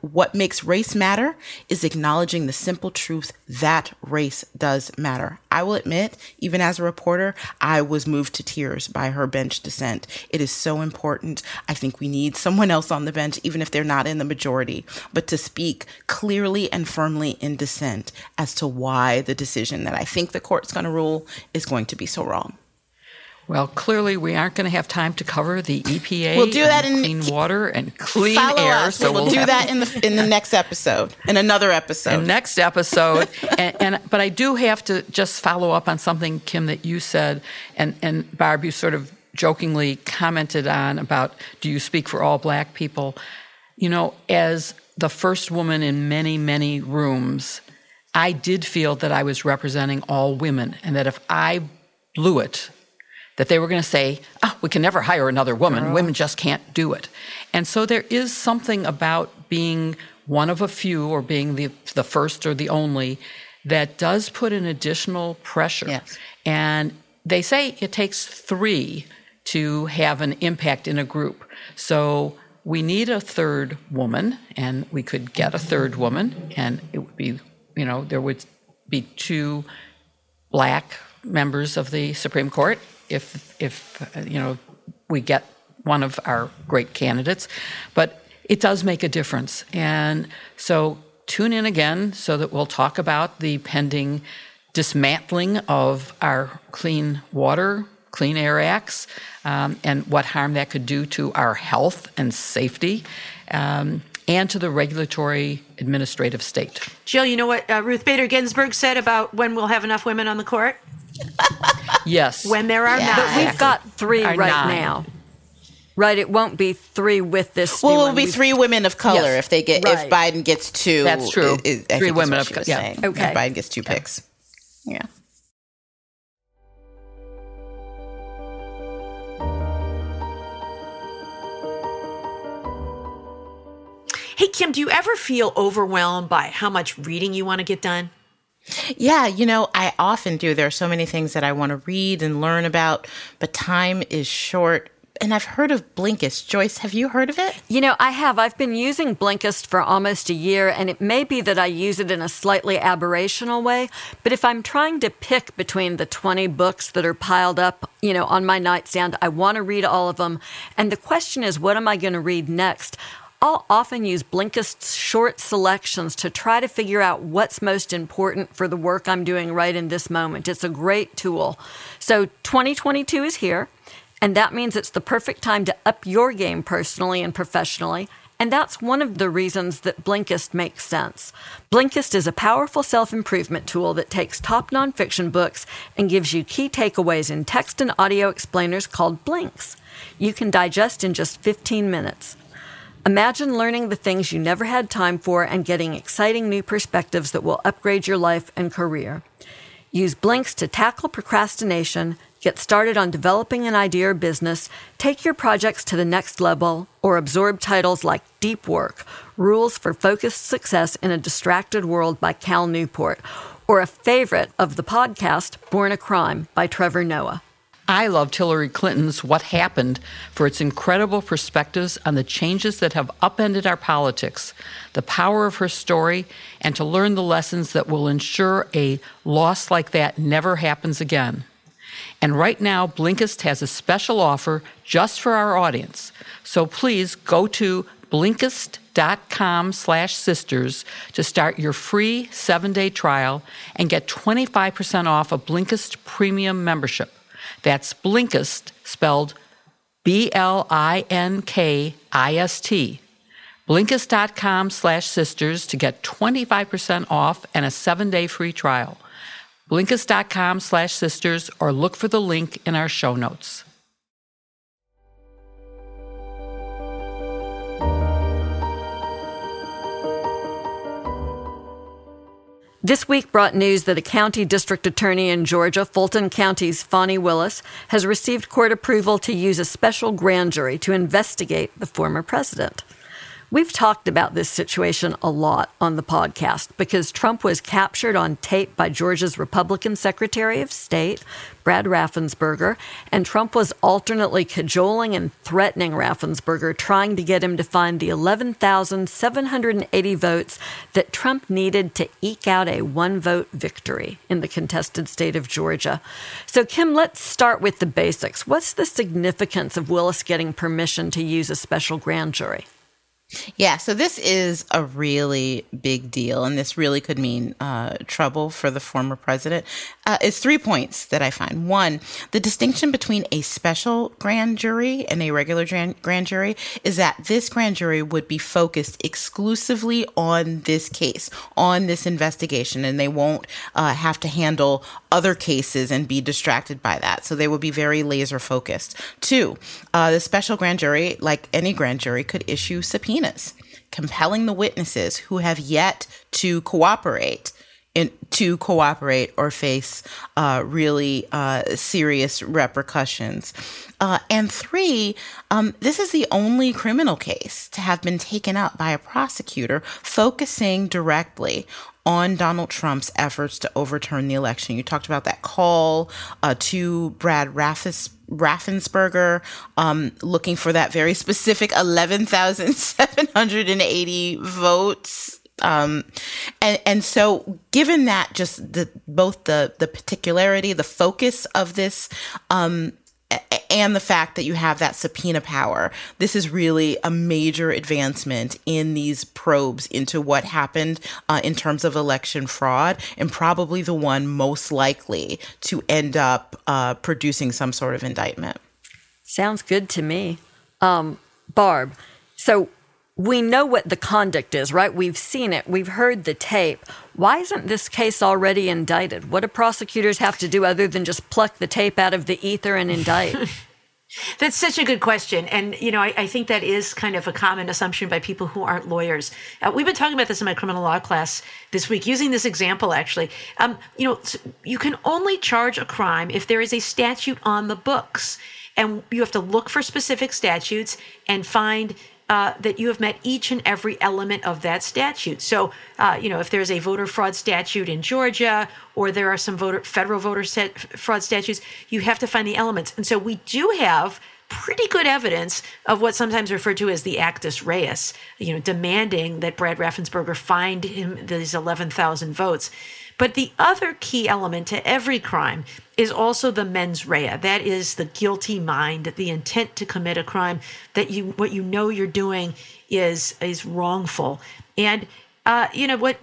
what makes race matter is acknowledging the simple truth that race does matter." I will admit, even as a reporter, I was moved to tears by her bench dissent. It is so important. I think we need someone else on the bench, even if they're not in the majority, but to speak clearly and firmly in dissent as to why the decision that I think the court's going to rule is going to be so wrong. Well, clearly we aren't going to have time to cover the EPA. We'll do that in clean water and clean air. So we'll do that in the next episode, in another episode. In next episode. But I do have to just follow up on something, Kim, that you said, and Barb, you sort of jokingly commented on about, do you speak for all black people? You know, as the first woman in many, many rooms, I did feel that I was representing all women, and that if I blew it, that they were going to say, we can never hire another woman. Girl. Women just can't do it. And so there is something about being one of a few, or being the first or the only, that does put an additional pressure. Yes. And they say it takes three to have an impact in a group. So we need a third woman, and we could get a third woman, and it would be, you know, there would be two black members of the Supreme Court, if you know, we get one of our great candidates. But it does make a difference. And so tune in again so that we'll talk about the pending dismantling of our Clean Water, Clean Air Acts, and what harm that could do to our health and safety, and to the regulatory administrative state. Jill, you know what Ruth Bader Ginsburg said about when we'll have enough women on the court? Yes. When there are nine. But we've got three right now. Right, it won't be three with this. Well, it will be three women of color if they get if Biden gets two. That's true. Three women of color. Yeah. Okay. If Biden gets two picks. Yeah. Hey, Kim, do you ever feel overwhelmed by how much reading you want to get done? Yeah, you know, I often do. There are so many things that I want to read and learn about, but time is short. And I've heard of Blinkist. Joyce, have you heard of it? You know, I have. I've been using Blinkist for almost a year, and it may be that I use it in a slightly aberrational way. But if I'm trying to pick between the 20 books that are piled up, you know, on my nightstand, I want to read all of them. And the question is, what am I going to read next? I'll often use Blinkist's short selections to try to figure out what's most important for the work I'm doing right in this moment. It's a great tool. So 2022 is here, and that means it's the perfect time to up your game personally and professionally. And that's one of the reasons that Blinkist makes sense. Blinkist is a powerful self-improvement tool that takes top nonfiction books and gives you key takeaways in text and audio explainers called Blinks. You can digest in just 15 minutes. Imagine learning the things you never had time for and getting exciting new perspectives that will upgrade your life and career. Use Blinks to tackle procrastination, get started on developing an idea or business, take your projects to the next level, or absorb titles like Deep Work, Rules for Focused Success in a Distracted World by Cal Newport, or a favorite of the podcast, Born a Crime by Trevor Noah. I loved Hillary Clinton's What Happened for its incredible perspectives on the changes that have upended our politics, the power of her story, and to learn the lessons that will ensure a loss like that never happens again. And right now, Blinkist has a special offer just for our audience. So please go to Blinkist.com/sisters to start your free 7-day trial and get 25% off a Blinkist premium membership. That's Blinkist, spelled Blinkist. Blinkist.com/sisters to get 25% off and a 7-day free trial. Blinkist.com/sisters or look for the link in our show notes. This week brought news that a county district attorney in Georgia, Fulton County's Fani Willis, has received court approval to use a special grand jury to investigate the former president. We've talked about this situation a lot on the podcast because Trump was captured on tape by Georgia's Republican Secretary of State, Brad Raffensperger, and Trump was alternately cajoling and threatening Raffensperger, trying to get him to find the 11,780 votes that Trump needed to eke out a one-vote victory in the contested state of Georgia. So, Kim, let's start with the basics. What's the significance of Willis getting permission to use a special grand jury? Yeah, so this is a really big deal, and this really could mean trouble for the former president. It's 3 points that I find. One, the distinction between a special grand jury and a regular grand jury is that this grand jury would be focused exclusively on this case, on this investigation, and they won't have to handle other cases and be distracted by that. So they will be very laser focused. Two, the special grand jury, like any grand jury, could issue subpoenas, compelling the witnesses who have yet to cooperate or face really serious repercussions. And three, this is the only criminal case to have been taken up by a prosecutor focusing directly on Donald Trump's efforts to overturn the election. You talked about that call to Brad Raffensperger, looking for that very specific 11,780 votes. And so given that just both the particularity, the focus of this, and the fact that you have that subpoena power, this is really a major advancement in these probes into what happened in terms of election fraud, and probably the one most likely to end up producing some sort of indictment. Sounds good to me. Barb, so we know what the conduct is, right? We've seen it. We've heard the tape. Why isn't this case already indicted? What do prosecutors have to do other than just pluck the tape out of the ether and indict? That's such a good question. And, you know, I think that is kind of a common assumption by people who aren't lawyers. We've been talking about this in my criminal law class this week, using this example, actually. You know, you can only charge a crime if there is a statute on the books. And you have to look for specific statutes and find that you have met each and every element of that statute. So, you know, if there's a voter fraud statute in Georgia, or there are some federal voter fraud statutes, you have to find the elements. And so we do have pretty good evidence of what's sometimes referred to as the actus reus, you know, demanding that Brad Raffensperger find him these 11,000 votes. But the other key element to every crime is also the mens rea. That is the guilty mind, the intent to commit a crime, that what you know you're doing is wrongful. And you know what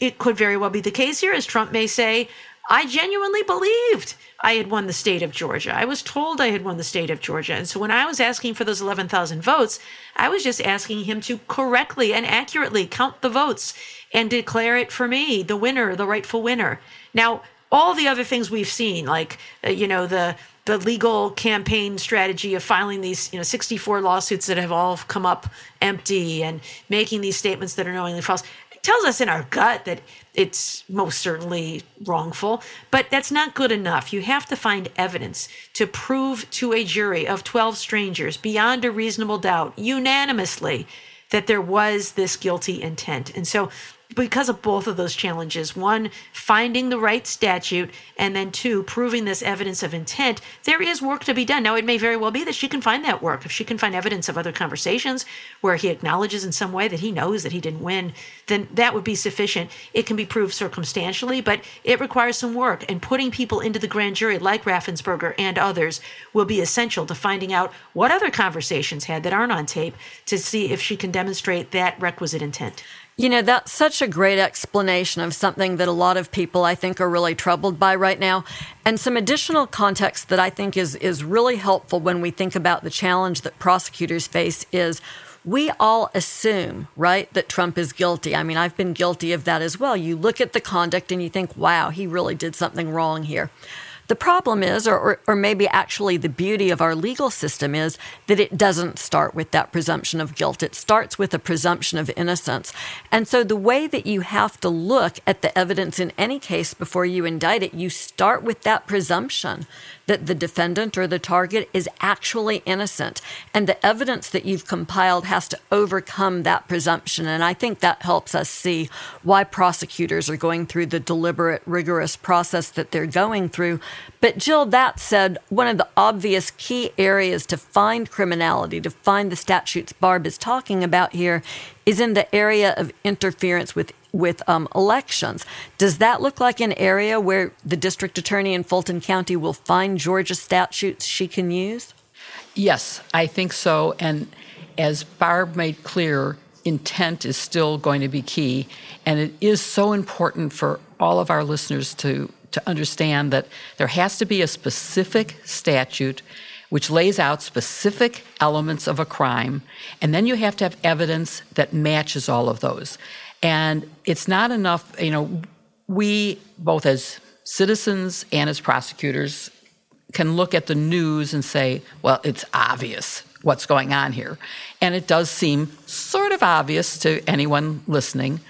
it could very well be the case here is Trump may say, I genuinely believed I had won the state of Georgia. I was told I had won the state of Georgia. And so when I was asking for those 11,000 votes, I was just asking him to correctly and accurately count the votes and declare it for me, the winner, the rightful winner. Now, all the other things we've seen, like, you know, the legal campaign strategy of filing these, you know, 64 lawsuits that have all come up empty and making these statements that are knowingly false, tells us in our gut that it's most certainly wrongful, but that's not good enough. You have to find evidence to prove to a jury of 12 strangers beyond a reasonable doubt, unanimously, that there was this guilty intent. And so because of both of those challenges, one, finding the right statute, and then two, proving this evidence of intent, there is work to be done. Now, it may very well be that she can find that work. If she can find evidence of other conversations where he acknowledges in some way that he knows that he didn't win, then that would be sufficient. It can be proved circumstantially, but it requires some work. And putting people into the grand jury like Raffensperger and others will be essential to finding out what other conversations had that aren't on tape to see if she can demonstrate that requisite intent. You know, that's such a great explanation of something that a lot of people, I think, are really troubled by right now. And some additional context that I think is really helpful when we think about the challenge that prosecutors face is we all assume, right, that Trump is guilty. I mean, I've been guilty of that as well. You look at the conduct and you think, wow, he really did something wrong here. The problem is, or maybe actually the beauty of our legal system is that it doesn't start with that presumption of guilt. It starts with a presumption of innocence. And so the way that you have to look at the evidence in any case before you indict it, you start with that presumption that the defendant or the target is actually innocent. And the evidence that you've compiled has to overcome that presumption. And I think that helps us see why prosecutors are going through the deliberate, rigorous process that they're going through. But Jill, that said, one of the obvious key areas to find criminality, to find the statutes Barb is talking about here, is in the area of interference with elections. Does that look like an area where the district attorney in Fulton County will find Georgia statutes she can use? Yes, I think so. And as Barb made clear, intent is still going to be key. And it is so important for all of our listeners to understand that there has to be a specific statute which lays out specific elements of a crime, and then you have to have evidence that matches all of those. And it's not enough, you know, we both as citizens and as prosecutors can look at the news and say, well, it's obvious what's going on here. And it does seem sort of obvious to anyone listening,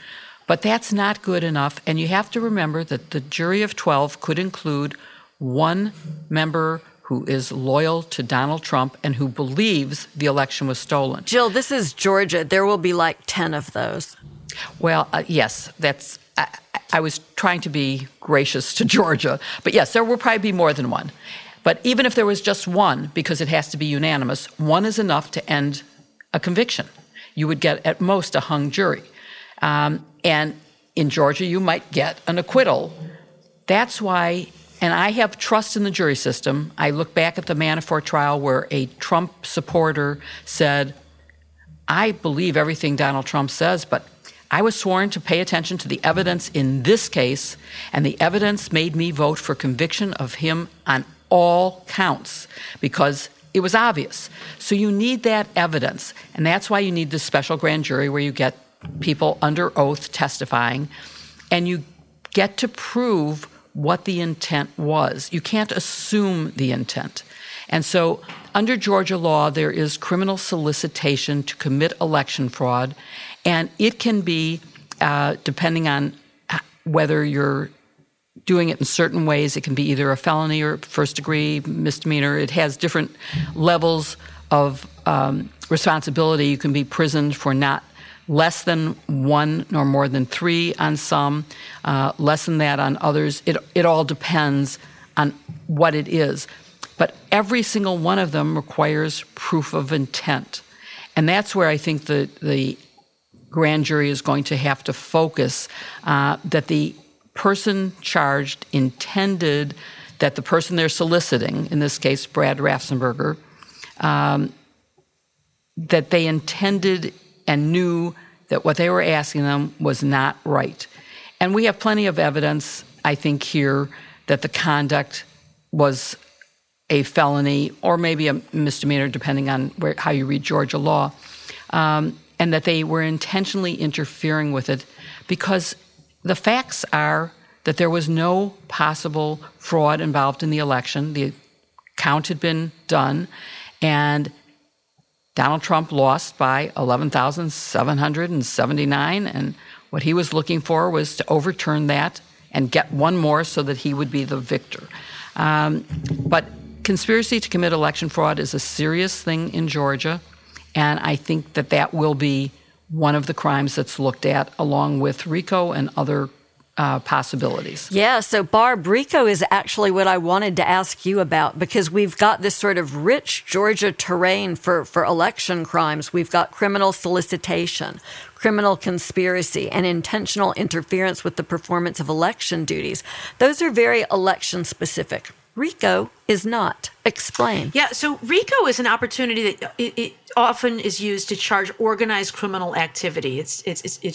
but that's not good enough. And you have to remember that the jury of 12 could include one member who is loyal to Donald Trump and who believes the election was stolen. Jill, this is Georgia. There will be like 10 of those. Well, yes, that's. I was trying to be gracious to Georgia. But yes, there will probably be more than one. But even if there was just one, because it has to be unanimous, one is enough to end a conviction. You would get at most a hung jury. And in Georgia, you might get an acquittal. That's why, and I have trust in the jury system. I look back at the Manafort trial where a Trump supporter said, I believe everything Donald Trump says, but I was sworn to pay attention to the evidence in this case, and the evidence made me vote for conviction of him on all counts because It was obvious. So you need that evidence. And that's why you need the special grand jury where you get people under oath testifying and you get to prove what the intent was. You can't assume the intent. And so under Georgia law, there is criminal solicitation to commit election fraud, and it can be, depending on whether you're doing it in certain ways, it can be either a felony or first-degree misdemeanor. It has different levels of responsibility. You can be imprisoned for not less than one nor more than three on some, less than that on others. It all depends on what it is. But every single one of them requires proof of intent. And that's where I think the grand jury is going to have to focus, that the person charged intended that the person they're soliciting, in this case Brad Raffensperger, that they intended and knew that what they were asking them was not right. And we have plenty of evidence, I think, here that the conduct was a felony or maybe a misdemeanor, depending on how you read Georgia law, and that they were intentionally interfering with it, because the facts are that there was no possible fraud involved in the election. The count had been done, and Donald Trump lost by 11,779, and what he was looking for was to overturn that and get one more so that he would be the victor. But conspiracy to commit election fraud is a serious thing in Georgia, and I think that that will be one of the crimes that's looked at, along with RICO and other possibilities. Yeah, so Barb, RICO is actually what I wanted to ask you about, because we've got this sort of rich Georgia terrain for election crimes. We've got criminal solicitation, criminal conspiracy, and intentional interference with the performance of election duties. Those are very election-specific. RICO is not. Explain. Yeah, so RICO is an opportunity that it often is used to charge organized criminal activity. It's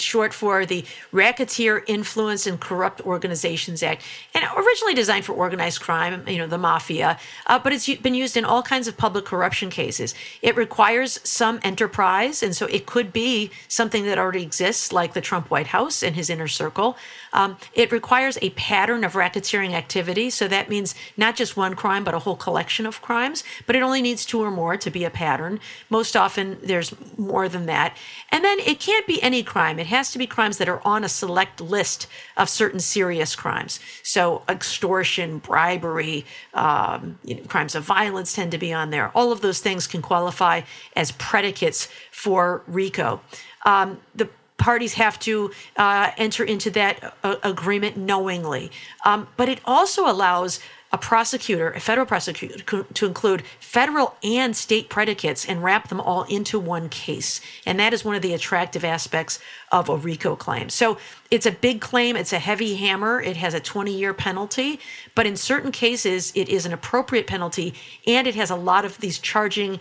short for the Racketeer Influence and Corrupt Organizations Act, and originally designed for organized crime, the mafia, but it's been used in all kinds of public corruption cases. It requires some enterprise, and so it could be something that already exists, like the Trump White House and his inner circle. It requires a pattern of racketeering activity, so that means not just one crime, but a whole collection of crimes, but it only needs two or more to be a pattern. Most often, there's more than that. And then it can't be any crime. It has to be crimes that are on a select list of certain serious crimes. So extortion, bribery, crimes of violence tend to be on there. All of those things can qualify as predicates for RICO. The parties have to enter into that agreement knowingly. But it also allows a federal prosecutor, to include federal and state predicates and wrap them all into one case. And that is one of the attractive aspects of a RICO claim. So it's a big claim. It's a heavy hammer. It has a 20-year penalty. But in certain cases, it is an appropriate penalty, and it has a lot of these charging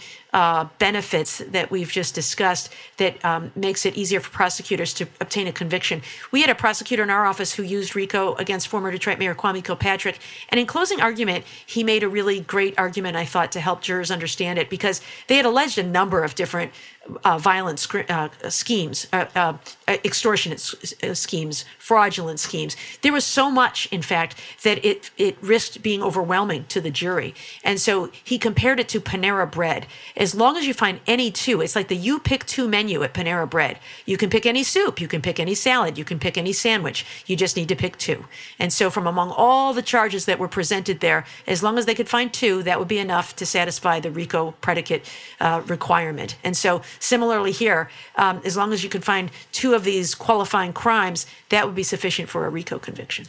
benefits that we've just discussed that makes it easier for prosecutors to obtain a conviction. We had a prosecutor in our office who used RICO against former Detroit Mayor Kwame Kilpatrick. And in closing argument, he made a really great argument, I thought, to help jurors understand it, because they had alleged a number of different violent schemes, extortionate schemes, fraudulent schemes. There was so much, in fact, that it risked being overwhelming to the jury. And so he compared it to Panera Bread. As long as you find any two, it's like the you pick two menu at Panera Bread. You can pick any soup, you can pick any salad, you can pick any sandwich. You just need to pick two. And so from among all the charges that were presented there, as long as they could find two, that would be enough to satisfy the RICO predicate requirement. And so similarly here, as long as you can find two of these qualifying crimes, that would be sufficient for a RICO conviction.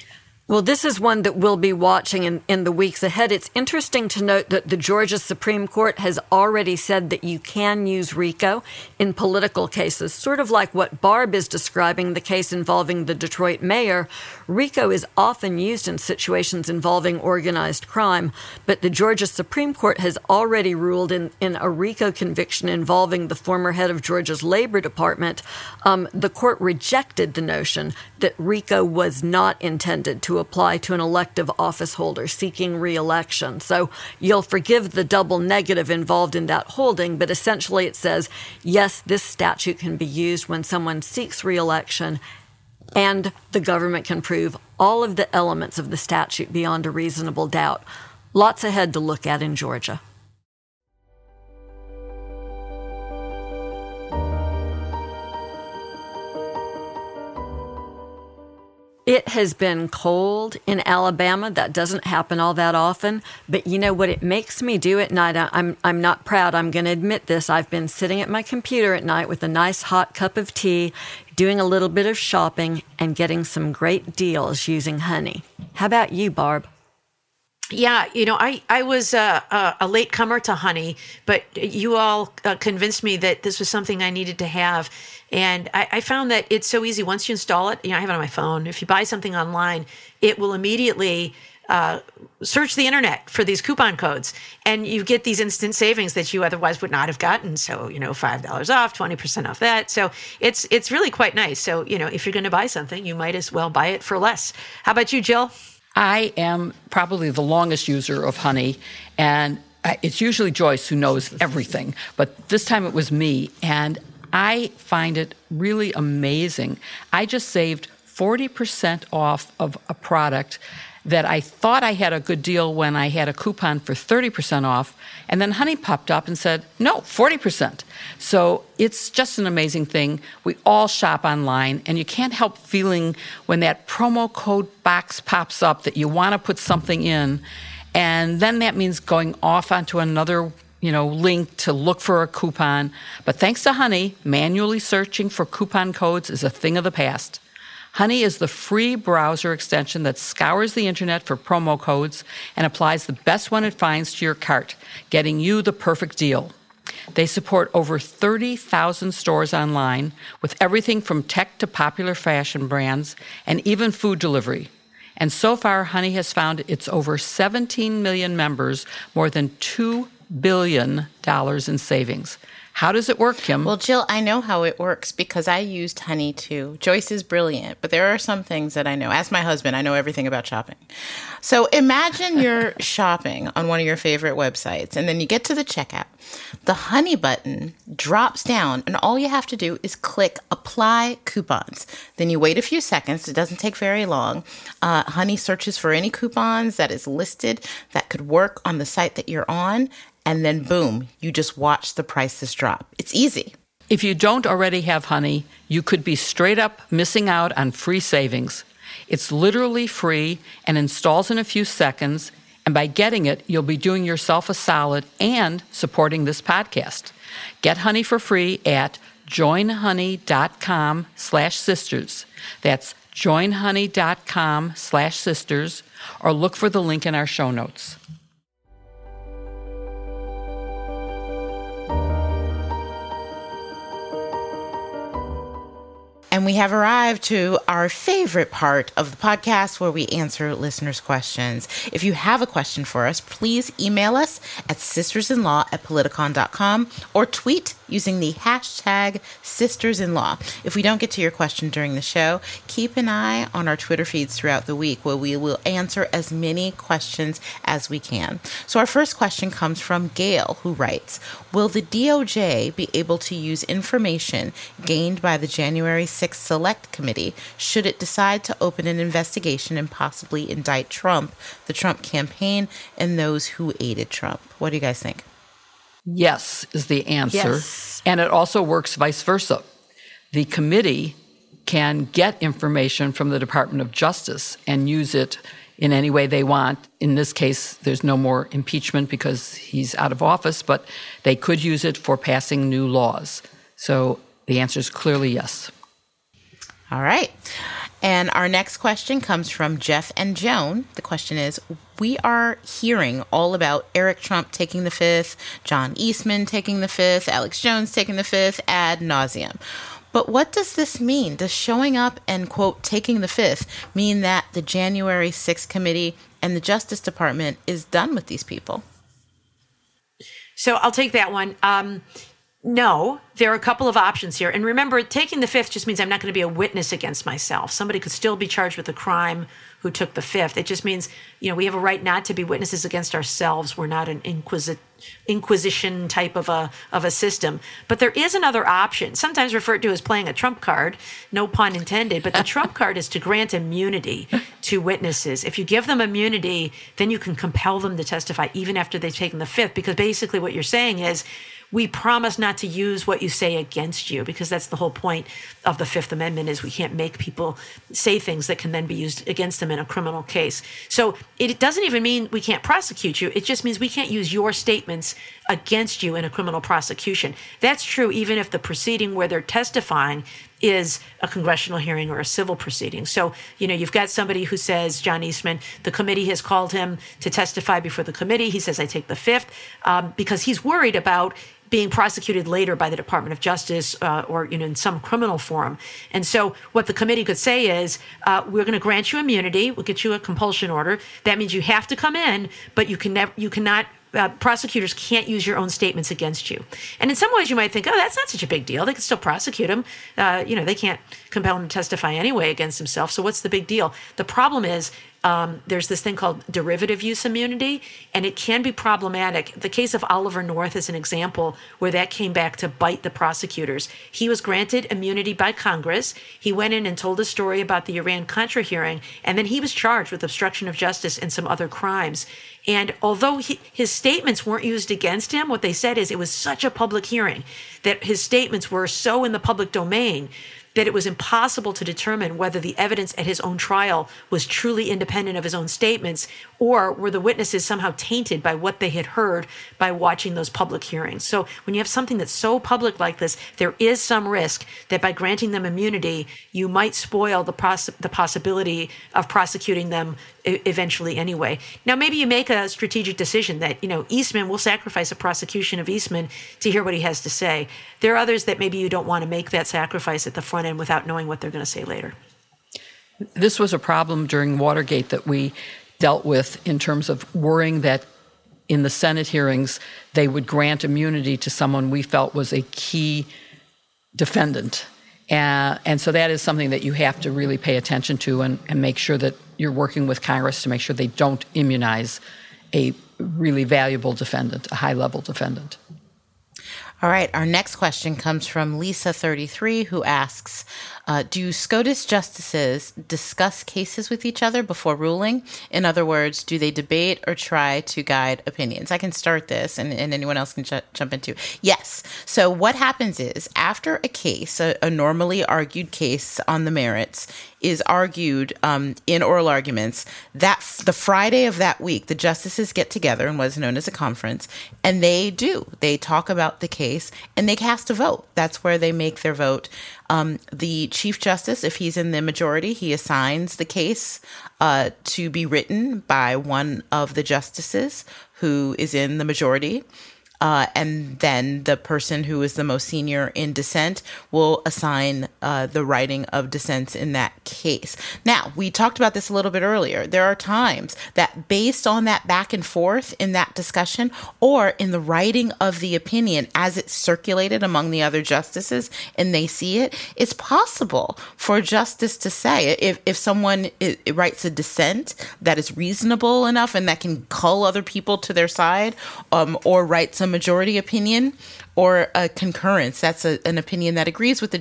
Well, this is one that we'll be watching in the weeks ahead. It's interesting to note that the Georgia Supreme Court has already said that you can use RICO in political cases, sort of like what Barb is describing, the case involving the Detroit mayor. RICO is often used in situations involving organized crime, but the Georgia Supreme Court has already ruled in a RICO conviction involving the former head of Georgia's Labor Department. The court rejected the notion that RICO was not intended to to apply to an elective office holder seeking re-election. So you'll forgive the double negative involved in that holding, but essentially it says, yes, this statute can be used when someone seeks re-election and the government can prove all of the elements of the statute beyond a reasonable doubt. Lots ahead to look at in Georgia. It has been cold in Alabama. That doesn't happen all that often. But you know what it makes me do at night? I'm not proud. I'm going to admit this. I've been sitting at my computer at night with a nice hot cup of tea, doing a little bit of shopping, and getting some great deals using Honey. How about you, Barb? Yeah, you know, I was a latecomer to Honey, but you all convinced me that this was something I needed to have. And I found that it's so easy. Once you install it, you know, I have it on my phone. If you buy something online, it will immediately search the internet for these coupon codes, and you get these instant savings that you otherwise would not have gotten. So, you know, $5 off, 20% off that. So it's really quite nice. So, you know, if you're going to buy something, you might as well buy it for less. How about you, Jill? I am probably the longest user of Honey, and it's usually Joyce who knows everything, but this time it was me, and I find it really amazing. I just saved 40% off of a product that I thought I had a good deal when I had a coupon for 30% off, and then Honey popped up and said, no, 40%. So it's just an amazing thing. We all shop online, and you can't help feeling when that promo code box pops up that you want to put something in, and then that means going off onto another, you know, link to look for a coupon. But thanks to Honey, manually searching for coupon codes is a thing of the past. Honey is the free browser extension that scours the internet for promo codes and applies the best one it finds to your cart, getting you the perfect deal. They support over 30,000 stores online, with everything from tech to popular fashion brands and even food delivery. And so far, Honey has found its over 17 million members more than $2 billion in savings. How does it work, Kim? Well, Jill, I know how it works because I used Honey too. Joyce is brilliant, but there are some things that I know. Ask my husband. I know everything about shopping. So imagine you're shopping on one of your favorite websites, and then you get to the checkout. The Honey button drops down, and all you have to do is click Apply Coupons. Then you wait a few seconds. It doesn't take very long. Honey searches for any coupons that is listed that could work on the site that you're on. And then, boom, you just watch the prices drop. It's easy. If you don't already have Honey, you could be straight up missing out on free savings. It's literally free and installs in a few seconds. And by getting it, you'll be doing yourself a solid and supporting this podcast. Get Honey for free at joinhoney.com/sisters. That's joinhoney.com/sisters, or look for the link in our show notes. And we have arrived to our favorite part of the podcast where we answer listeners' questions. If you have a question for us, please email us at sistersinlaw@politicon.com or tweet using the hashtag sistersinlaw. If we don't get to your question during the show, keep an eye on our Twitter feeds throughout the week where we will answer as many questions as we can. So our first question comes from Gail, who writes, will the DOJ be able to use information gained by the January 6th Select Committee should it decide to open an investigation and possibly indict Trump, the Trump campaign, and those who aided Trump? What do you guys think? Yes is the answer. Yes. And it also works vice versa. The committee can get information from the Department of Justice and use it in any way they want. In this case, there's no more impeachment because he's out of office, but they could use it for passing new laws. So the answer is clearly yes. All right. And our next question comes from Jeff and Joan. The question is, we are hearing all about Eric Trump taking the fifth, John Eastman taking the fifth, Alex Jones taking the fifth, ad nauseum. But what does this mean? Does showing up and, quote, taking the fifth mean that the January 6th committee and the Justice Department is done with these people? So I'll take that one. no, there are a couple of options here. And remember, taking the fifth just means I'm not going to be a witness against myself. Somebody could still be charged with a crime who took the fifth. It just means, you know, we have a right not to be witnesses against ourselves. We're not an inquisition type of a system. But there is another option, sometimes referred to as playing a trump card, no pun intended. But the trump card is to grant immunity to witnesses. If you give them immunity, then you can compel them to testify even after they've taken the fifth, because basically what you're saying is, we promise not to use what you say against you, because that's the whole point of the Fifth Amendment, is we can't make people say things that can then be used against them in a criminal case. So it doesn't even mean we can't prosecute you. It just means we can't use your statements against you in a criminal prosecution. That's true even if the proceeding where they're testifying is a congressional hearing or a civil proceeding. So, you know, you've got somebody who says, John Eastman, the committee has called him to testify before the committee. He says, I take the fifth, because he's worried about being prosecuted later by the Department of Justice or, you know, in some criminal forum. And so what the committee could say is, we're going to grant you immunity. We'll get you a compulsion order. That means you have to come in, but you cannot. Prosecutors can't use your own statements against you. And in some ways you might think, oh, that's not such a big deal. They can still prosecute him. You know, they can't compel him to testify anyway against himself. So what's the big deal? The problem is there's this thing called derivative use immunity, and it can be problematic. The case of Oliver North is an example where that came back to bite the prosecutors. He was granted immunity by Congress. He went in and told a story about the Iran-Contra hearing, and then he was charged with obstruction of justice and some other crimes. And although his statements weren't used against him, what they said is it was such a public hearing that his statements were so in the public domain that it was impossible to determine whether the evidence at his own trial was truly independent of his own statements, or were the witnesses somehow tainted by what they had heard by watching those public hearings. So when you have something that's so public like this, there is some risk that by granting them immunity, you might spoil the possibility of prosecuting them eventually anyway. Now, maybe you make a strategic decision that, you know, Eastman will sacrifice a prosecution of Eastman to hear what he has to say. There are others that maybe you don't want to make that sacrifice at the front end without knowing what they're going to say later. This was a problem during Watergate that we dealt with in terms of worrying that in the Senate hearings, they would grant immunity to someone we felt was a key defendant. And so that is something that you have to really pay attention to and make sure that you're working with Congress to make sure they don't immunize a really valuable defendant, a high-level defendant. All right. Our next question comes from Lisa33, who asks, do SCOTUS justices discuss cases with each other before ruling? In other words, do they debate or try to guide opinions? I can start this and anyone else can jump in too. Yes. So what happens is after a case, a normally argued case on the merits is argued in oral arguments, that the Friday of that week, the justices get together in what's known as a conference, and they talk about the case, and they cast a vote. That's where they make their vote. The Chief Justice, if he's in the majority, he assigns the case to be written by one of the justices who is in the majority. And then the person who is the most senior in dissent will assign the writing of dissents in that case. Now, we talked about this a little bit earlier. There are times that based on that back and forth in that discussion or in the writing of the opinion as it's circulated among the other justices and they see it, it's possible for justice to say if someone writes a dissent that is reasonable enough and that can cull other people to their side or writes a majority opinion or a concurrence, that's an opinion that agrees with the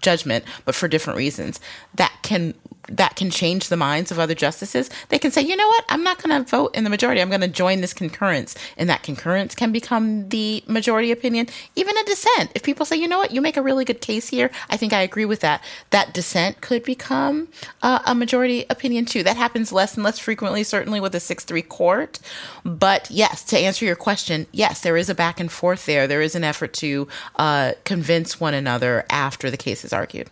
judgment, but for different reasons, that can change the minds of other justices. They can say, you know what, I'm not going to vote in the majority. I'm going to join this concurrence. And that concurrence can become the majority opinion, even a dissent. If people say, you know what, you make a really good case here. I think I agree with that. That dissent could become a majority opinion too. That happens less and less frequently, certainly with a 6-3 court. But yes, to answer your question, yes, there is a back and forth there. There is an effort to convince one another after the case is argued.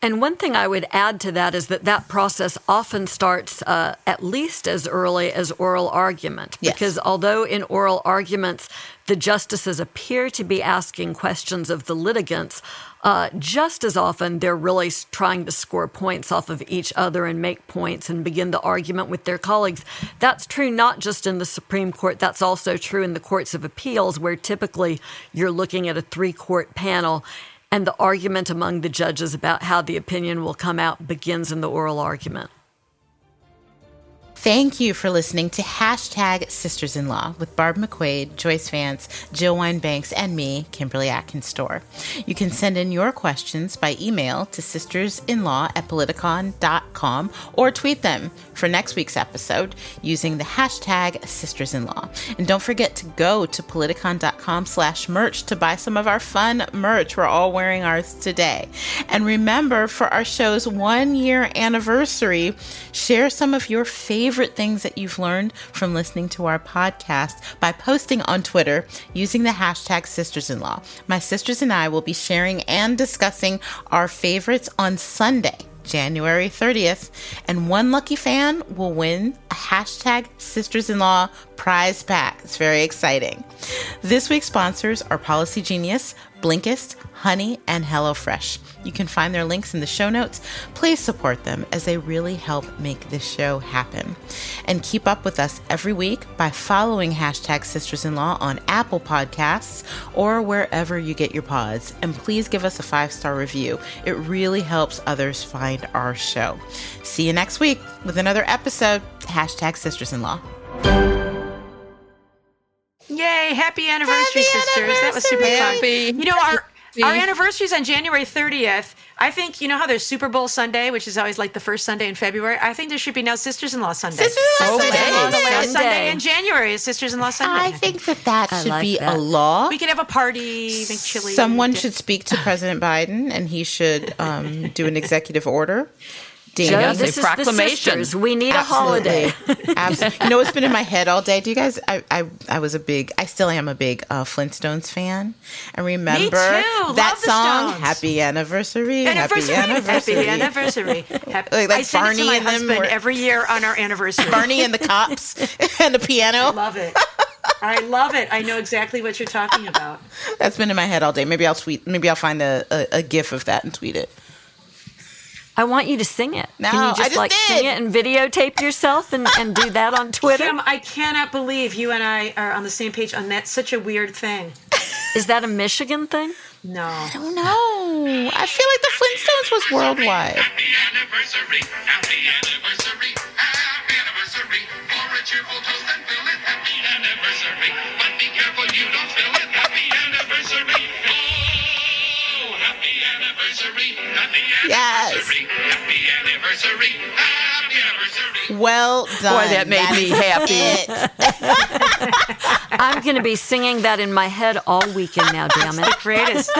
And one thing I would add to that is that that process often starts at least as early as oral argument. Yes. Because although in oral arguments, the justices appear to be asking questions of the litigants, just as often they're really trying to score points off of each other and make points and begin the argument with their colleagues. That's true not just in the Supreme Court, that's also true in the courts of appeals, where typically you're looking at a three-court panel, and the argument among the judges about how the opinion will come out begins in the oral argument. Thank you for listening to Hashtag Sisters-in-Law with Barb McQuade, Joyce Vance, Jill Wine-Banks, and me, Kimberly Atkins Stohr. You can send in your questions by email to sistersinlaw@politicon.com or tweet them for next week's episode using the hashtag Sisters-in-Law. And don't forget to go to politicon.com/merch to buy some of our fun merch. We're all wearing ours today. And remember, for our show's 1-year anniversary, share some of your favorite things that you've learned from listening to our podcast by posting on Twitter using the hashtag Sisters-in-Law. My sisters and I will be sharing and discussing our favorites on Sunday, January 30th, and one lucky fan will win a hashtag Sisters-in-Law prize pack. It's very exciting. This week's sponsors are Policy Genius, Blinkist, Honey, and HelloFresh. You can find their links in the show notes. Please support them as they really help make this show happen. And keep up with us every week by following hashtag Sisters-in-Law on Apple Podcasts or wherever you get your pods. And please give us a 5-star review. It really helps others find our show. See you next week with another episode, hashtag Sisters-in-Law. Yay, happy anniversary, sisters. Anniversary. That was super fun. You know, our anniversary's on January 30th. I think, you know how there's Super Bowl Sunday, which is always like the first Sunday in February? I think there should be now Sisters-in-Law Sunday. Sisters-in-Law Sunday. Sunday in January is Sisters-in-Law Sunday. I think that should like be a law. We could have a party, make chili. Someone should speak to President Biden, and he should do an executive order. Joe, this is proclamation. We need a holiday. Absolutely. You know what's been in my head all day? Do you guys? I was a big. I still am a big Flintstones fan. And remember that song, "Happy Anniversary, Happy Anniversary, Happy Anniversary." I sing it to my husband every year on our anniversary. Barney and the cops and the piano. I love it. I love it. I know exactly what you're talking about. That's been in my head all day. Maybe I'll tweet. Maybe I'll find a GIF of that and tweet it. I want you to sing it. No, can you just sing it and videotape yourself and do that on Twitter? Kim, I cannot believe you and I are on the same page on that. Such a weird thing. Is that a Michigan thing? No. I don't know. I feel like the Flintstones was worldwide. Happy anniversary. Happy anniversary. Happy anniversary. For a cheerful toast and fill it. Happy anniversary. But be careful you don't spill it. Happy anniversary. Happy anniversary. Happy anniversary. Yes. Happy anniversary. Happy anniversary. Well done. Boy, that made me happy. I'm going to be singing that in my head all weekend now, damn it. That's the greatest.